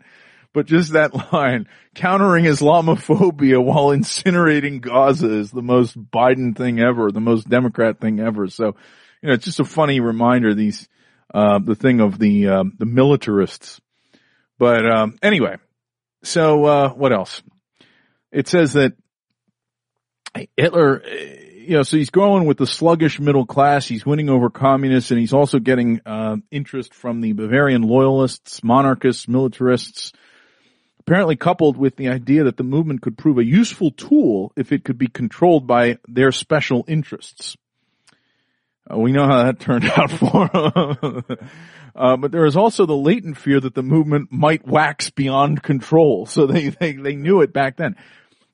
But just that line, countering Islamophobia while incinerating Gaza is the most Biden thing ever, the most Democrat thing ever. So, you know, it's just a funny reminder, these, uh, the thing of the, um, the militarists. But um anyway, so uh what else? It says that Hitler, you know, so he's growing with the sluggish middle class. He's winning over communists, and he's also getting uh, interest from the Bavarian loyalists, monarchists, militarists, apparently coupled with the idea that the movement could prove a useful tool if it could be controlled by their special interests. Uh, we know how that turned out for him. uh, but there is also the latent fear that the movement might wax beyond control. So they, they, they knew it back then.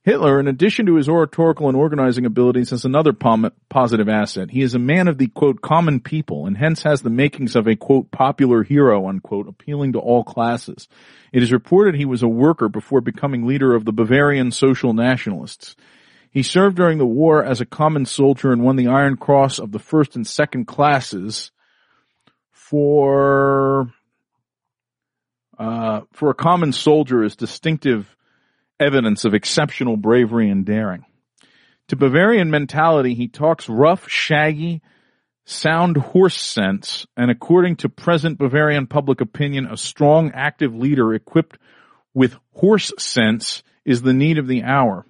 Hitler, in addition to his oratorical and organizing abilities, has another pom- positive asset. He is a man of the, quote, common people, and hence has the makings of a, quote, popular hero, unquote, appealing to all classes. It is reported he was a worker before becoming leader of the Bavarian Social Nationalists. He served during the war as a common soldier and won the Iron Cross of the first and second classes for, uh, for a common soldier is distinctive evidence of exceptional bravery and daring. To Bavarian mentality, he talks rough, shaggy, sound horse sense, and according to present Bavarian public opinion, a strong, active leader equipped with horse sense is the need of the hour.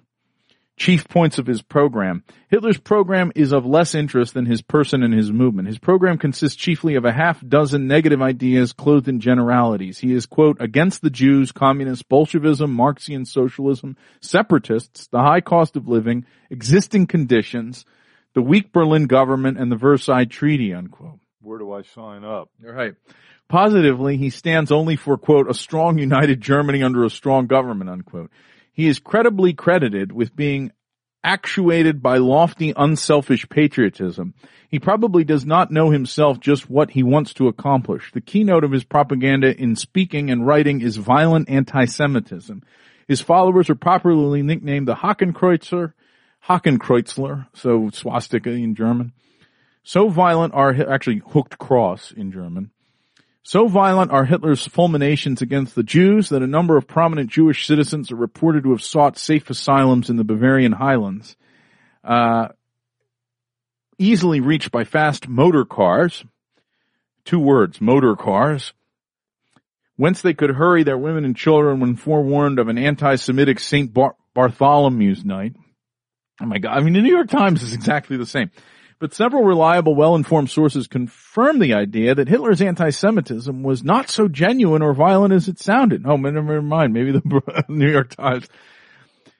Chief points of his program. Hitler's program is of less interest than his person and his movement. His program consists chiefly of a half dozen negative ideas clothed in generalities. He is, quote, against the Jews, communists, Bolshevism, Marxian socialism, separatists, the high cost of living, existing conditions, the weak Berlin government, and the Versailles Treaty, unquote. Where do I sign up? You're right. Positively, he stands only for, quote, a strong united Germany under a strong government, unquote. He is credibly credited with being actuated by lofty, unselfish patriotism. He probably does not know himself just what he wants to accomplish. The keynote of his propaganda in speaking and writing is violent anti-Semitism. His followers are popularly nicknamed the Hakenkreuzer, Hakenkreuzler, so swastika in German. So violent are, actually hooked cross in German. So violent are Hitler's fulminations against the Jews that a number of prominent Jewish citizens are reported to have sought safe asylums in the Bavarian highlands, uh, easily reached by fast motor cars, two words, motor cars, whence they could hurry their women and children when forewarned of an anti-Semitic Saint Bar- Bartholomew's night. Oh my God, I mean, the New York Times is exactly the same. But several reliable, well-informed sources confirm the idea that Hitler's anti-Semitism was not so genuine or violent as it sounded. Oh, never mind. Maybe the New York Times.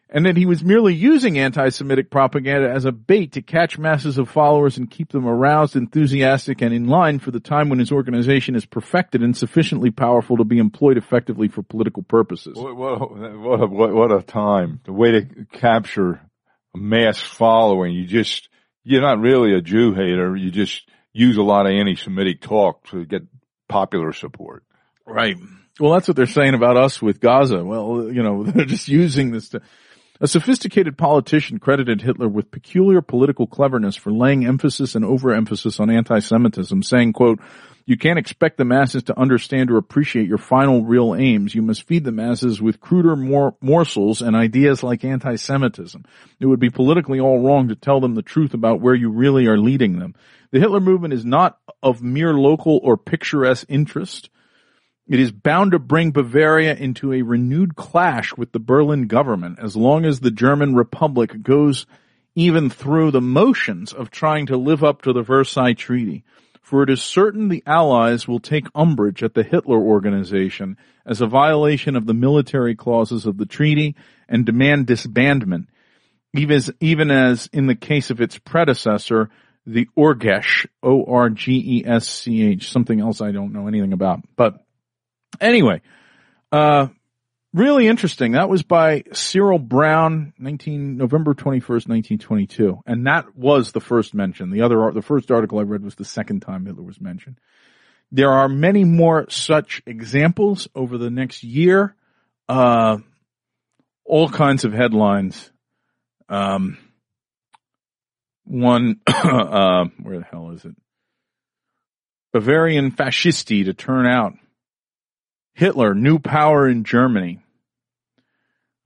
And that he was merely using anti-Semitic propaganda as a bait to catch masses of followers and keep them aroused, enthusiastic, and in line for the time when his organization is perfected and sufficiently powerful to be employed effectively for political purposes. What, what, what, a, what a time. The way to capture a mass following, you just... You're not really a Jew hater. You just use a lot of anti-Semitic talk to get popular support. Right. Well, that's what they're saying about us with Gaza. Well, you know, they're just using this to... A sophisticated politician credited Hitler with peculiar political cleverness for laying emphasis and overemphasis on anti-Semitism, saying, quote, you can't expect the masses to understand or appreciate your final real aims. You must feed the masses with cruder mor- morsels and ideas like anti-Semitism. It would be politically all wrong to tell them the truth about where you really are leading them. The Hitler movement is not of mere local or picturesque interest. It is bound to bring Bavaria into a renewed clash with the Berlin government as long as the German Republic goes even through the motions of trying to live up to the Versailles Treaty. For it is certain the Allies will take umbrage at the Hitler organization as a violation of the military clauses of the treaty and demand disbandment, even as, even as in the case of its predecessor, the Orgesch, O R G E S C H, something else I don't know anything about. But anyway, uh really interesting. That was by Cyril Brown, November twenty-first, nineteen twenty-two. And that was the first mention. The other, the first article I read was the second time Hitler was mentioned. There are many more such examples over the next year. Uh, all kinds of headlines. Um, one, uh, where the hell is it? Bavarian fascisti to turn out. Hitler, new power in Germany.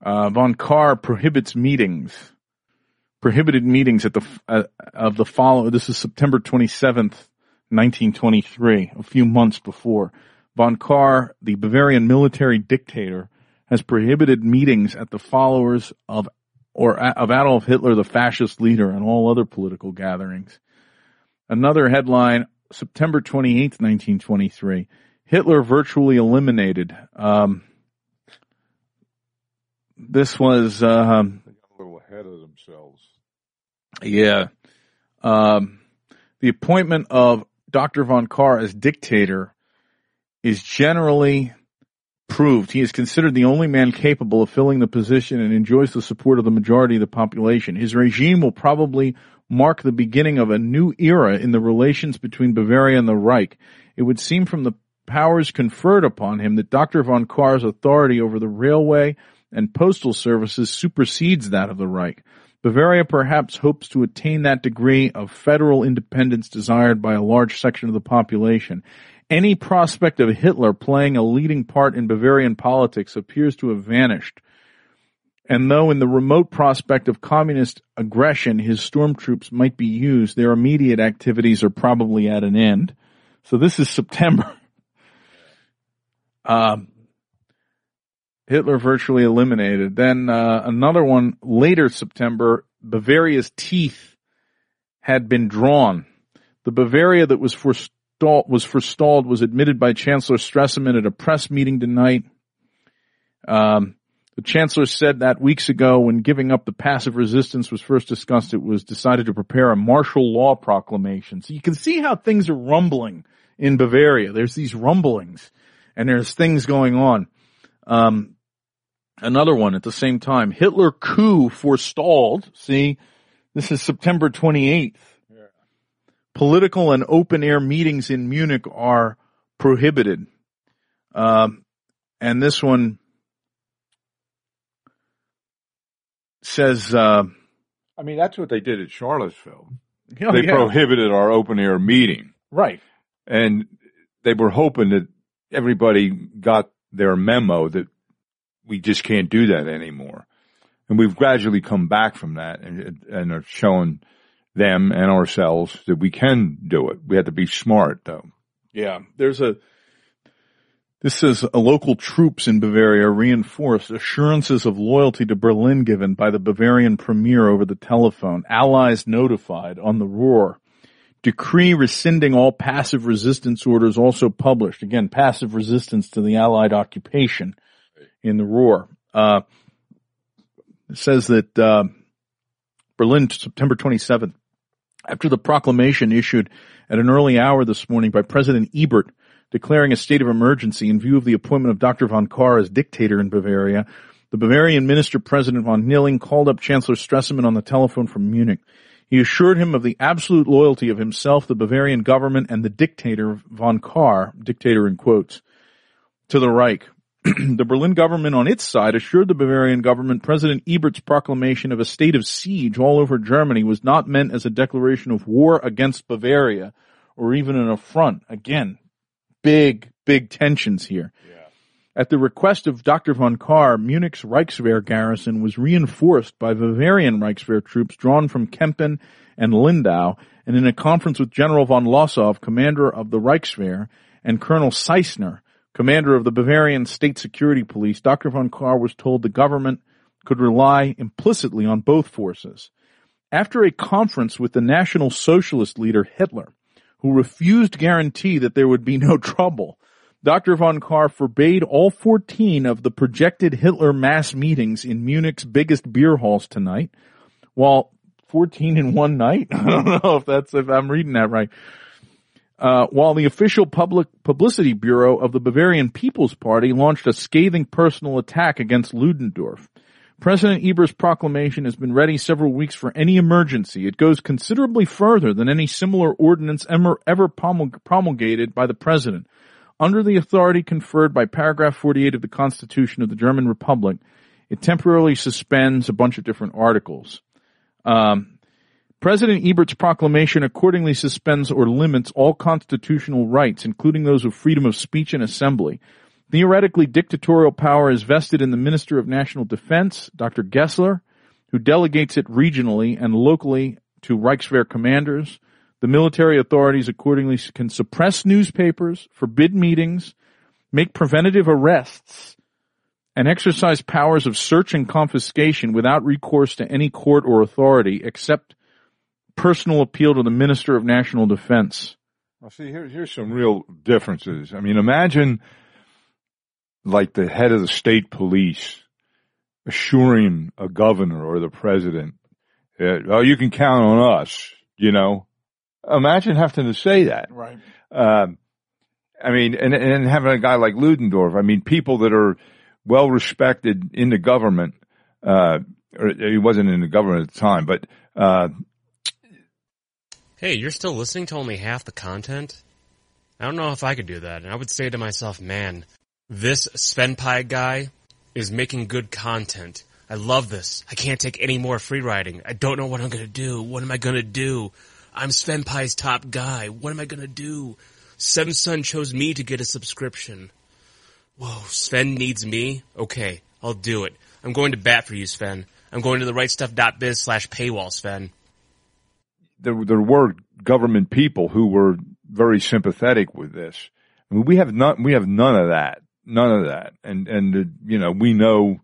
Uh, von Kahr prohibits meetings. Prohibited meetings at the, uh, of the follow, this is September twenty-seventh, nineteen twenty-three, a few months before. Von Kahr, the Bavarian military dictator, has prohibited meetings at the followers of, or of Adolf Hitler, the fascist leader, and all other political gatherings. Another headline, September twenty-eighth, nineteen twenty-three. Hitler virtually eliminated. Um, this was uh, they got a little ahead of themselves. Yeah, um, the appointment of Doctor von Kahr as dictator is generally proved. He is considered the only man capable of filling the position and enjoys the support of the majority of the population. His regime will probably mark the beginning of a new era in the relations between Bavaria and the Reich. It would seem from the powers conferred upon him that Doctor von Kahr's authority over the railway and postal services supersedes that of the Reich. Bavaria perhaps hopes to attain that degree of federal independence desired by a large section of the population. Any prospect of Hitler playing a leading part in Bavarian politics appears to have vanished. And though in the remote prospect of communist aggression his storm troops might be used, their immediate activities are probably at an end. So this is September. Um, Hitler virtually eliminated. Then uh, another one later September, Bavaria's teeth had been drawn. The Bavaria that was forestalled was forestalled was admitted by Chancellor Stresemann at a press meeting tonight. Um, the Chancellor said that weeks ago when giving up the passive resistance was first discussed, it was decided to prepare a martial law proclamation. So you can see how things are rumbling in Bavaria. There's these rumblings. And there's things going on. Um, another one at the same time. Hitler coup forestalled. See, this is September twenty-eighth. Yeah. Political and open-air meetings in Munich are prohibited. Um, and this one says... Uh, I mean, that's what they did at Charlottesville. Oh, they yeah. prohibited our open-air meeting. Right. And they were hoping that everybody got their memo that we just can't do that anymore. And we've gradually come back from that and, and are showing them and ourselves that we can do it. We have to be smart, though. Yeah. There's a – this says a local troops in Bavaria reinforced assurances of loyalty to Berlin given by the Bavarian premier over the telephone. Allies notified on the Ruhr. Decree rescinding all passive resistance orders also published. Again, passive resistance to the Allied occupation in the Ruhr. Uh, it says that uh, Berlin, September twenty-seventh, after the proclamation issued at an early hour this morning by President Ebert declaring a state of emergency in view of the appointment of Doctor von Kahr as dictator in Bavaria, the Bavarian minister-president von Nilling called up Chancellor Stresemann on the telephone from Munich. He assured him of the absolute loyalty of himself, the Bavarian government, and the dictator, von Kahr, dictator in quotes, to the Reich. The Berlin government on its side assured the Bavarian government President Ebert's proclamation of a state of siege all over Germany was not meant as a declaration of war against Bavaria or even an affront. Again, big, big tensions here. Yeah. At the request of Doctor von Kahr, Munich's Reichswehr garrison was reinforced by Bavarian Reichswehr troops drawn from Kempen and Lindau, and in a conference with General von Lossow, commander of the Reichswehr, and Colonel Seissner, commander of the Bavarian State Security Police, Doctor von Kahr was told the government could rely implicitly on both forces. After a conference with the National Socialist leader Hitler, who refused guarantee that there would be no trouble, Doctor von Kahr forbade all fourteen of the projected Hitler mass meetings in Munich's biggest beer halls tonight. While fourteen in one night? I don't know if that's, if I'm reading that right. uh, while the official public publicity bureau of the Bavarian People's Party launched a scathing personal attack against Ludendorff. President Eber's proclamation has been ready several weeks for any emergency. It goes considerably further than any similar ordinance ever, ever promulgated by the president. Under the authority conferred by paragraph forty-eight of the Constitution of the German Republic, it temporarily suspends a bunch of different articles. Um, President Ebert's proclamation accordingly suspends or limits all constitutional rights, including those of freedom of speech and assembly. Theoretically, dictatorial power is vested in the Minister of National Defense, Doctor Kessler, who delegates it regionally and locally to Reichswehr commanders. The military authorities accordingly can suppress newspapers, forbid meetings, make preventative arrests, and exercise powers of search and confiscation without recourse to any court or authority except personal appeal to the Minister of National Defense. Well, see, here, here's some real differences. I mean, imagine... like the head of the state police assuring a governor or the president, oh, you can count on us, you know. Imagine having to say that. Right. Um, I mean, and, and having a guy like Ludendorff, I mean, people that are well-respected in the government, uh, or he wasn't in the government at the time, but... Uh, hey, you're still listening to only half the content? I don't know if I could do that. And I would say to myself, man... this Svenpie guy is making good content. I love this. I can't take any more free riding. I don't know what I'm going to do. What am I going to do? I'm Svenpie's top guy. What am I going to do? Seven Sun chose me to get a subscription. Whoa, Sven needs me? Okay, I'll do it. I'm going to bat for you, Sven. I'm going to the rightstuff.biz slash paywall, Sven. There, there were government people who were very sympathetic with this. I mean, we have not, we have none of that. None of that. And, and, uh, you know, we know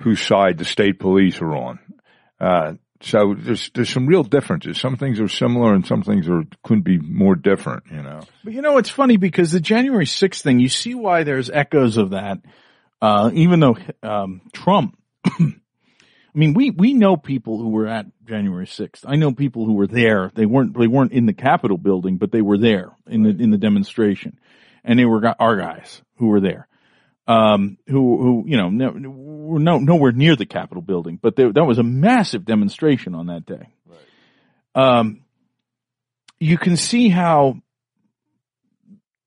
whose side the state police are on. Uh, so there's, there's some real differences. Some things are similar and some things are, couldn't be more different, you know. But you know, it's funny because the January sixth thing, you see why there's echoes of that. Uh, even though, um, Trump, I mean, we, we know people who were at January sixth. I know people who were there. They weren't, they weren't in the Capitol building, but they were there in the, in the demonstration. And they were our guys who were there, um, who, who, you know, no, were no, nowhere near the Capitol building, but there, that was a massive demonstration on that day. Right. Um, you can see how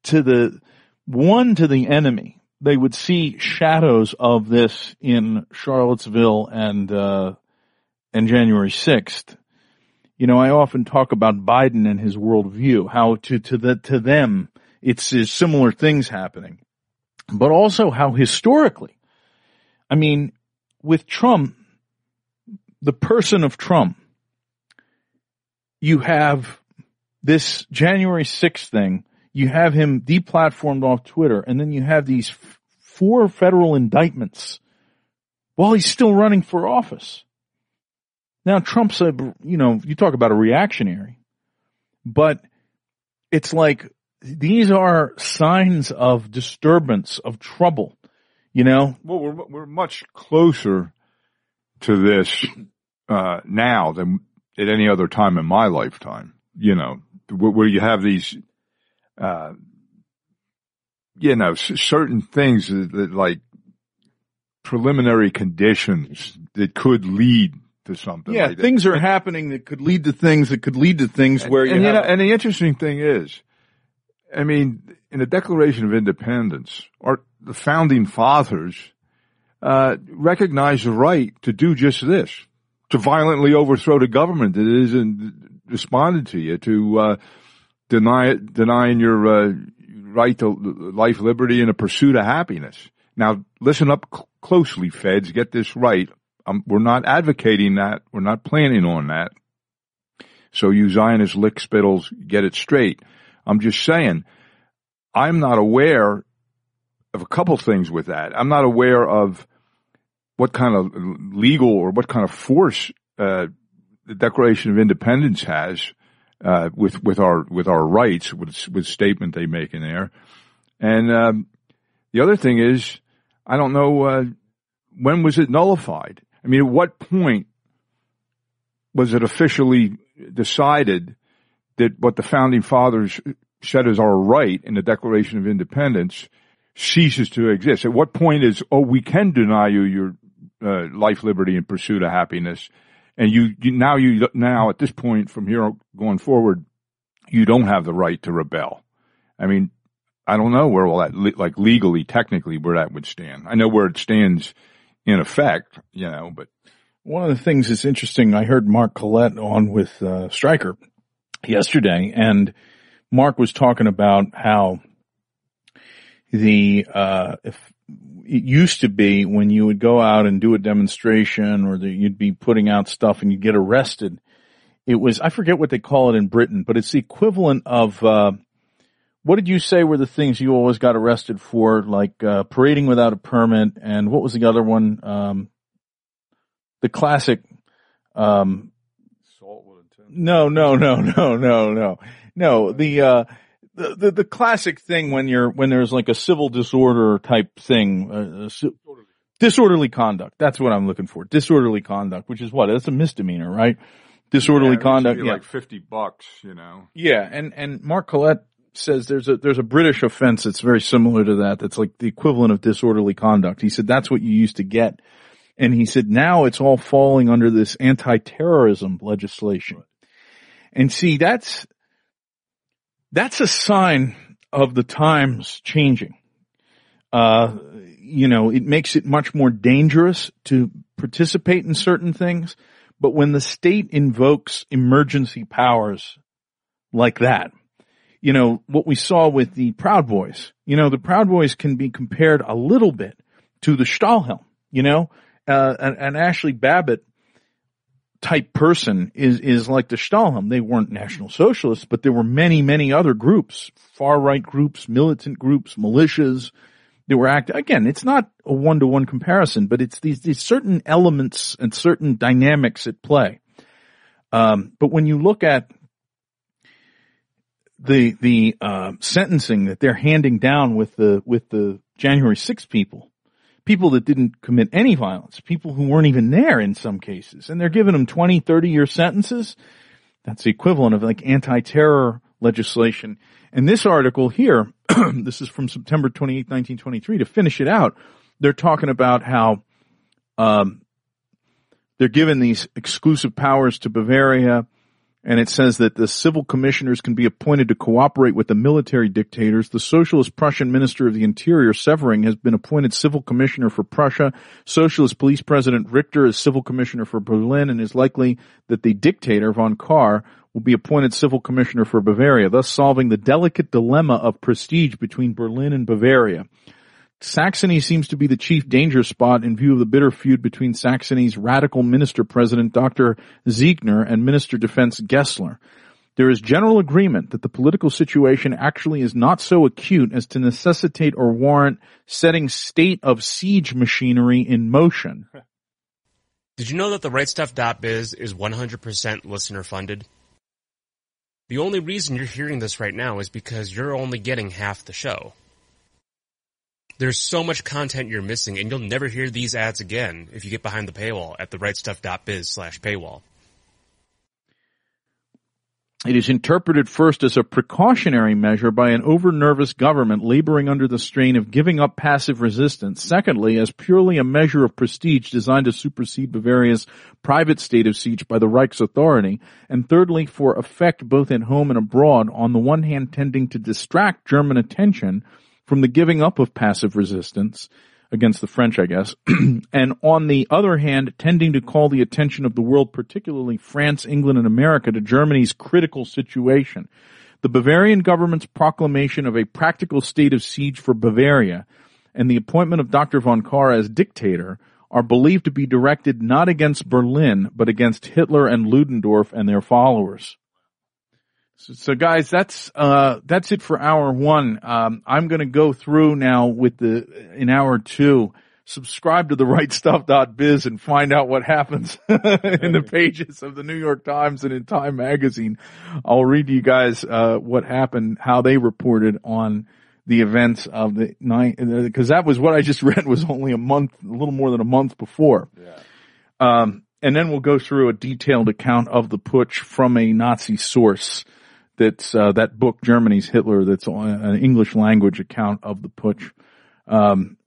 to the one, to the enemy, they would see shadows of this in Charlottesville and, uh, and January sixth. You know, I often talk about Biden and his worldview, how to, to the, to them, It's, it's similar things happening, but also how historically, I mean, with Trump, the person of Trump, you have this January sixth thing, you have him deplatformed off Twitter, and then you have these f- four federal indictments while he's still running for office. Now, Trump's a, you know, you talk about a reactionary, but it's like, these are signs of disturbance, of trouble, you know? Well, we're, we're much closer to this, uh, now than at any other time in my lifetime, you know, where, where you have these, uh, you know, c- certain things that, that like preliminary conditions that could lead to something. Yeah, like things that. are happening that could lead to things that could lead to things and, where you, and, have- you know, and the interesting thing is, I mean, in the Declaration of Independence, our, the founding fathers uh recognized the right to do just this, to violently overthrow the government that isn't responded to you, to uh deny it, denying your uh, right to life, liberty, and a pursuit of happiness. Now, listen up cl- closely, feds. Get this right. Um, we're not advocating that. We're not planning on that. So you Zionist lickspittles, get it straight. I'm just saying, I'm not aware of a couple things with that. I'm not aware of what kind of legal or what kind of force uh, the Declaration of Independence has uh, with with our with our rights, with with statement they make in there. And um, the other thing is, I don't know uh, when was it nullified. I mean, at what point was it officially decided that what the founding fathers said is our right in the Declaration of Independence ceases to exist? At what point is, oh, we can deny you your uh, life, liberty, and pursuit of happiness? And you, you now you now at this point from here going forward, you don't have the right to rebel. I mean, I don't know where all that like legally, technically, where that would stand. I know where it stands in effect, you know. But one of the things that's interesting, I heard Mark Collette on with uh, Stryker yesterday, and Mark was talking about how the uh if it used to be when you would go out and do a demonstration or that you'd be putting out stuff and you'd get arrested. It was, I forget what they call it in Britain, but it's the equivalent of, uh, what did you say were the things you always got arrested for? Like, uh, parading without a permit. And what was the other one? Um, the classic, um, assault with intent. No, no, no, no, no, no, no. The, uh, The, the the classic thing when you're when there's like a civil disorder type thing, uh, so, disorderly. disorderly conduct. That's what I'm looking for. Disorderly conduct, which is what? That's a misdemeanor, right? Disorderly yeah, conduct. Yeah. Like fifty bucks, you know. Yeah, and and Mark Collette says there's a there's a British offense that's very similar to that. That's like the equivalent of disorderly conduct. He said that's what you used to get, and he said now it's all falling under this anti-terrorism legislation. Right. And see, that's. That's a sign of the times changing. Uh, you know, it makes it much more dangerous to participate in certain things. But when the state invokes emergency powers like that, you know, what we saw with the Proud Boys, you know, the Proud Boys can be compared a little bit to the Stahlhelm, you know, uh, an, an Ashley Babbitt type person is, is like the Stahlhelm. They weren't National Socialists, but there were many, many other groups, far-right groups, militant groups, militias that were active. Again, it's not a one-to-one comparison, but it's these, these certain elements and certain dynamics at play. Um, but when you look at the, the, uh, sentencing that they're handing down with the, with the January sixth people, people that didn't commit any violence, people who weren't even there in some cases. And they're giving them twenty, thirty-year sentences. That's the equivalent of like anti-terror legislation. And this article here, this is from September twenty-eighth, nineteen twenty-three, to finish it out, they're talking about how um they're given these exclusive powers to Bavaria. And it says that the civil commissioners can be appointed to cooperate with the military dictators. The Socialist Prussian Minister of the Interior, Severing, has been appointed civil commissioner for Prussia. Socialist Police President Richter is civil commissioner for Berlin, and is likely that the dictator, von Kahr, will be appointed civil commissioner for Bavaria, thus solving the delicate dilemma of prestige between Berlin and Bavaria. Saxony seems to be the chief danger spot in view of the bitter feud between Saxony's radical minister president, Doctor Ziegner, and Minister of Defense Gessler. There is general agreement that the political situation actually is not so acute as to necessitate or warrant setting state of siege machinery in motion. Did you know that the right stuff dot biz is one hundred percent listener funded? The only reason you're hearing this right now is because you're only getting half the show. There's so much content you're missing, and you'll never hear these ads again if you get behind the paywall at the right stuff dot biz slash paywall. It is interpreted first as a precautionary measure by an over-nervous government laboring under the strain of giving up passive resistance. Secondly, as purely a measure of prestige designed to supersede Bavaria's private state of siege by the Reich's authority. And thirdly, for effect both at home and abroad, on the one hand tending to distract German attention from the giving up of passive resistance against the French, I guess, and on the other hand, tending to call the attention of the world, particularly France, England, and America, to Germany's critical situation. The Bavarian government's proclamation of a practical state of siege for Bavaria and the appointment of Doctor von Kahr as dictator are believed to be directed not against Berlin, but against Hitler and Ludendorff and their followers. So, so guys, that's, uh, that's it for hour one. Um, I'm going to go through now with the, in hour two, subscribe to the right stuff dot biz and find out what happens in the pages of the New York Times and in Time Magazine. I'll read to you guys, uh, what happened, how they reported on the events of the night, because that was what I just read was only a month, a little more than a month before. Yeah. Um, and then we'll go through a detailed account of the putsch from a Nazi source that's uh, that book, Germany's Hitler, that's an English language account of the putsch. Um,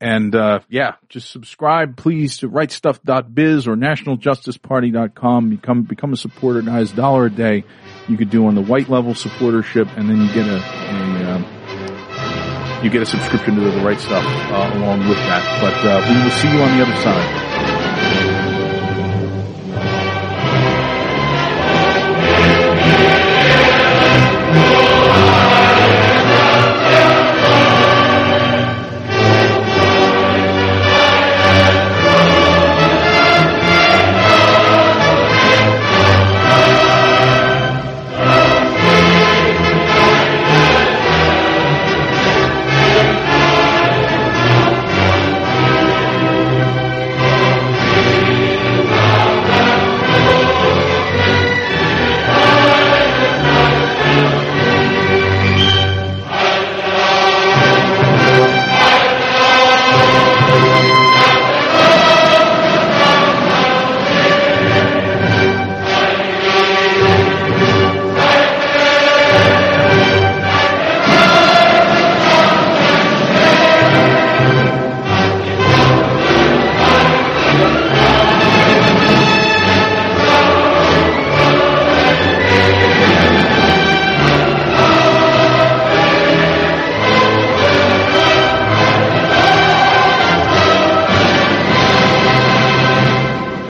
and uh, yeah, just subscribe, please, to right stuff dot biz or national justice party dot com. Become become a supporter, guys. Dollar a day you could do on the white level supportership, and then you get a, a um, you get a subscription to the Right Stuff uh, along with that. But uh, we will see you on the other side.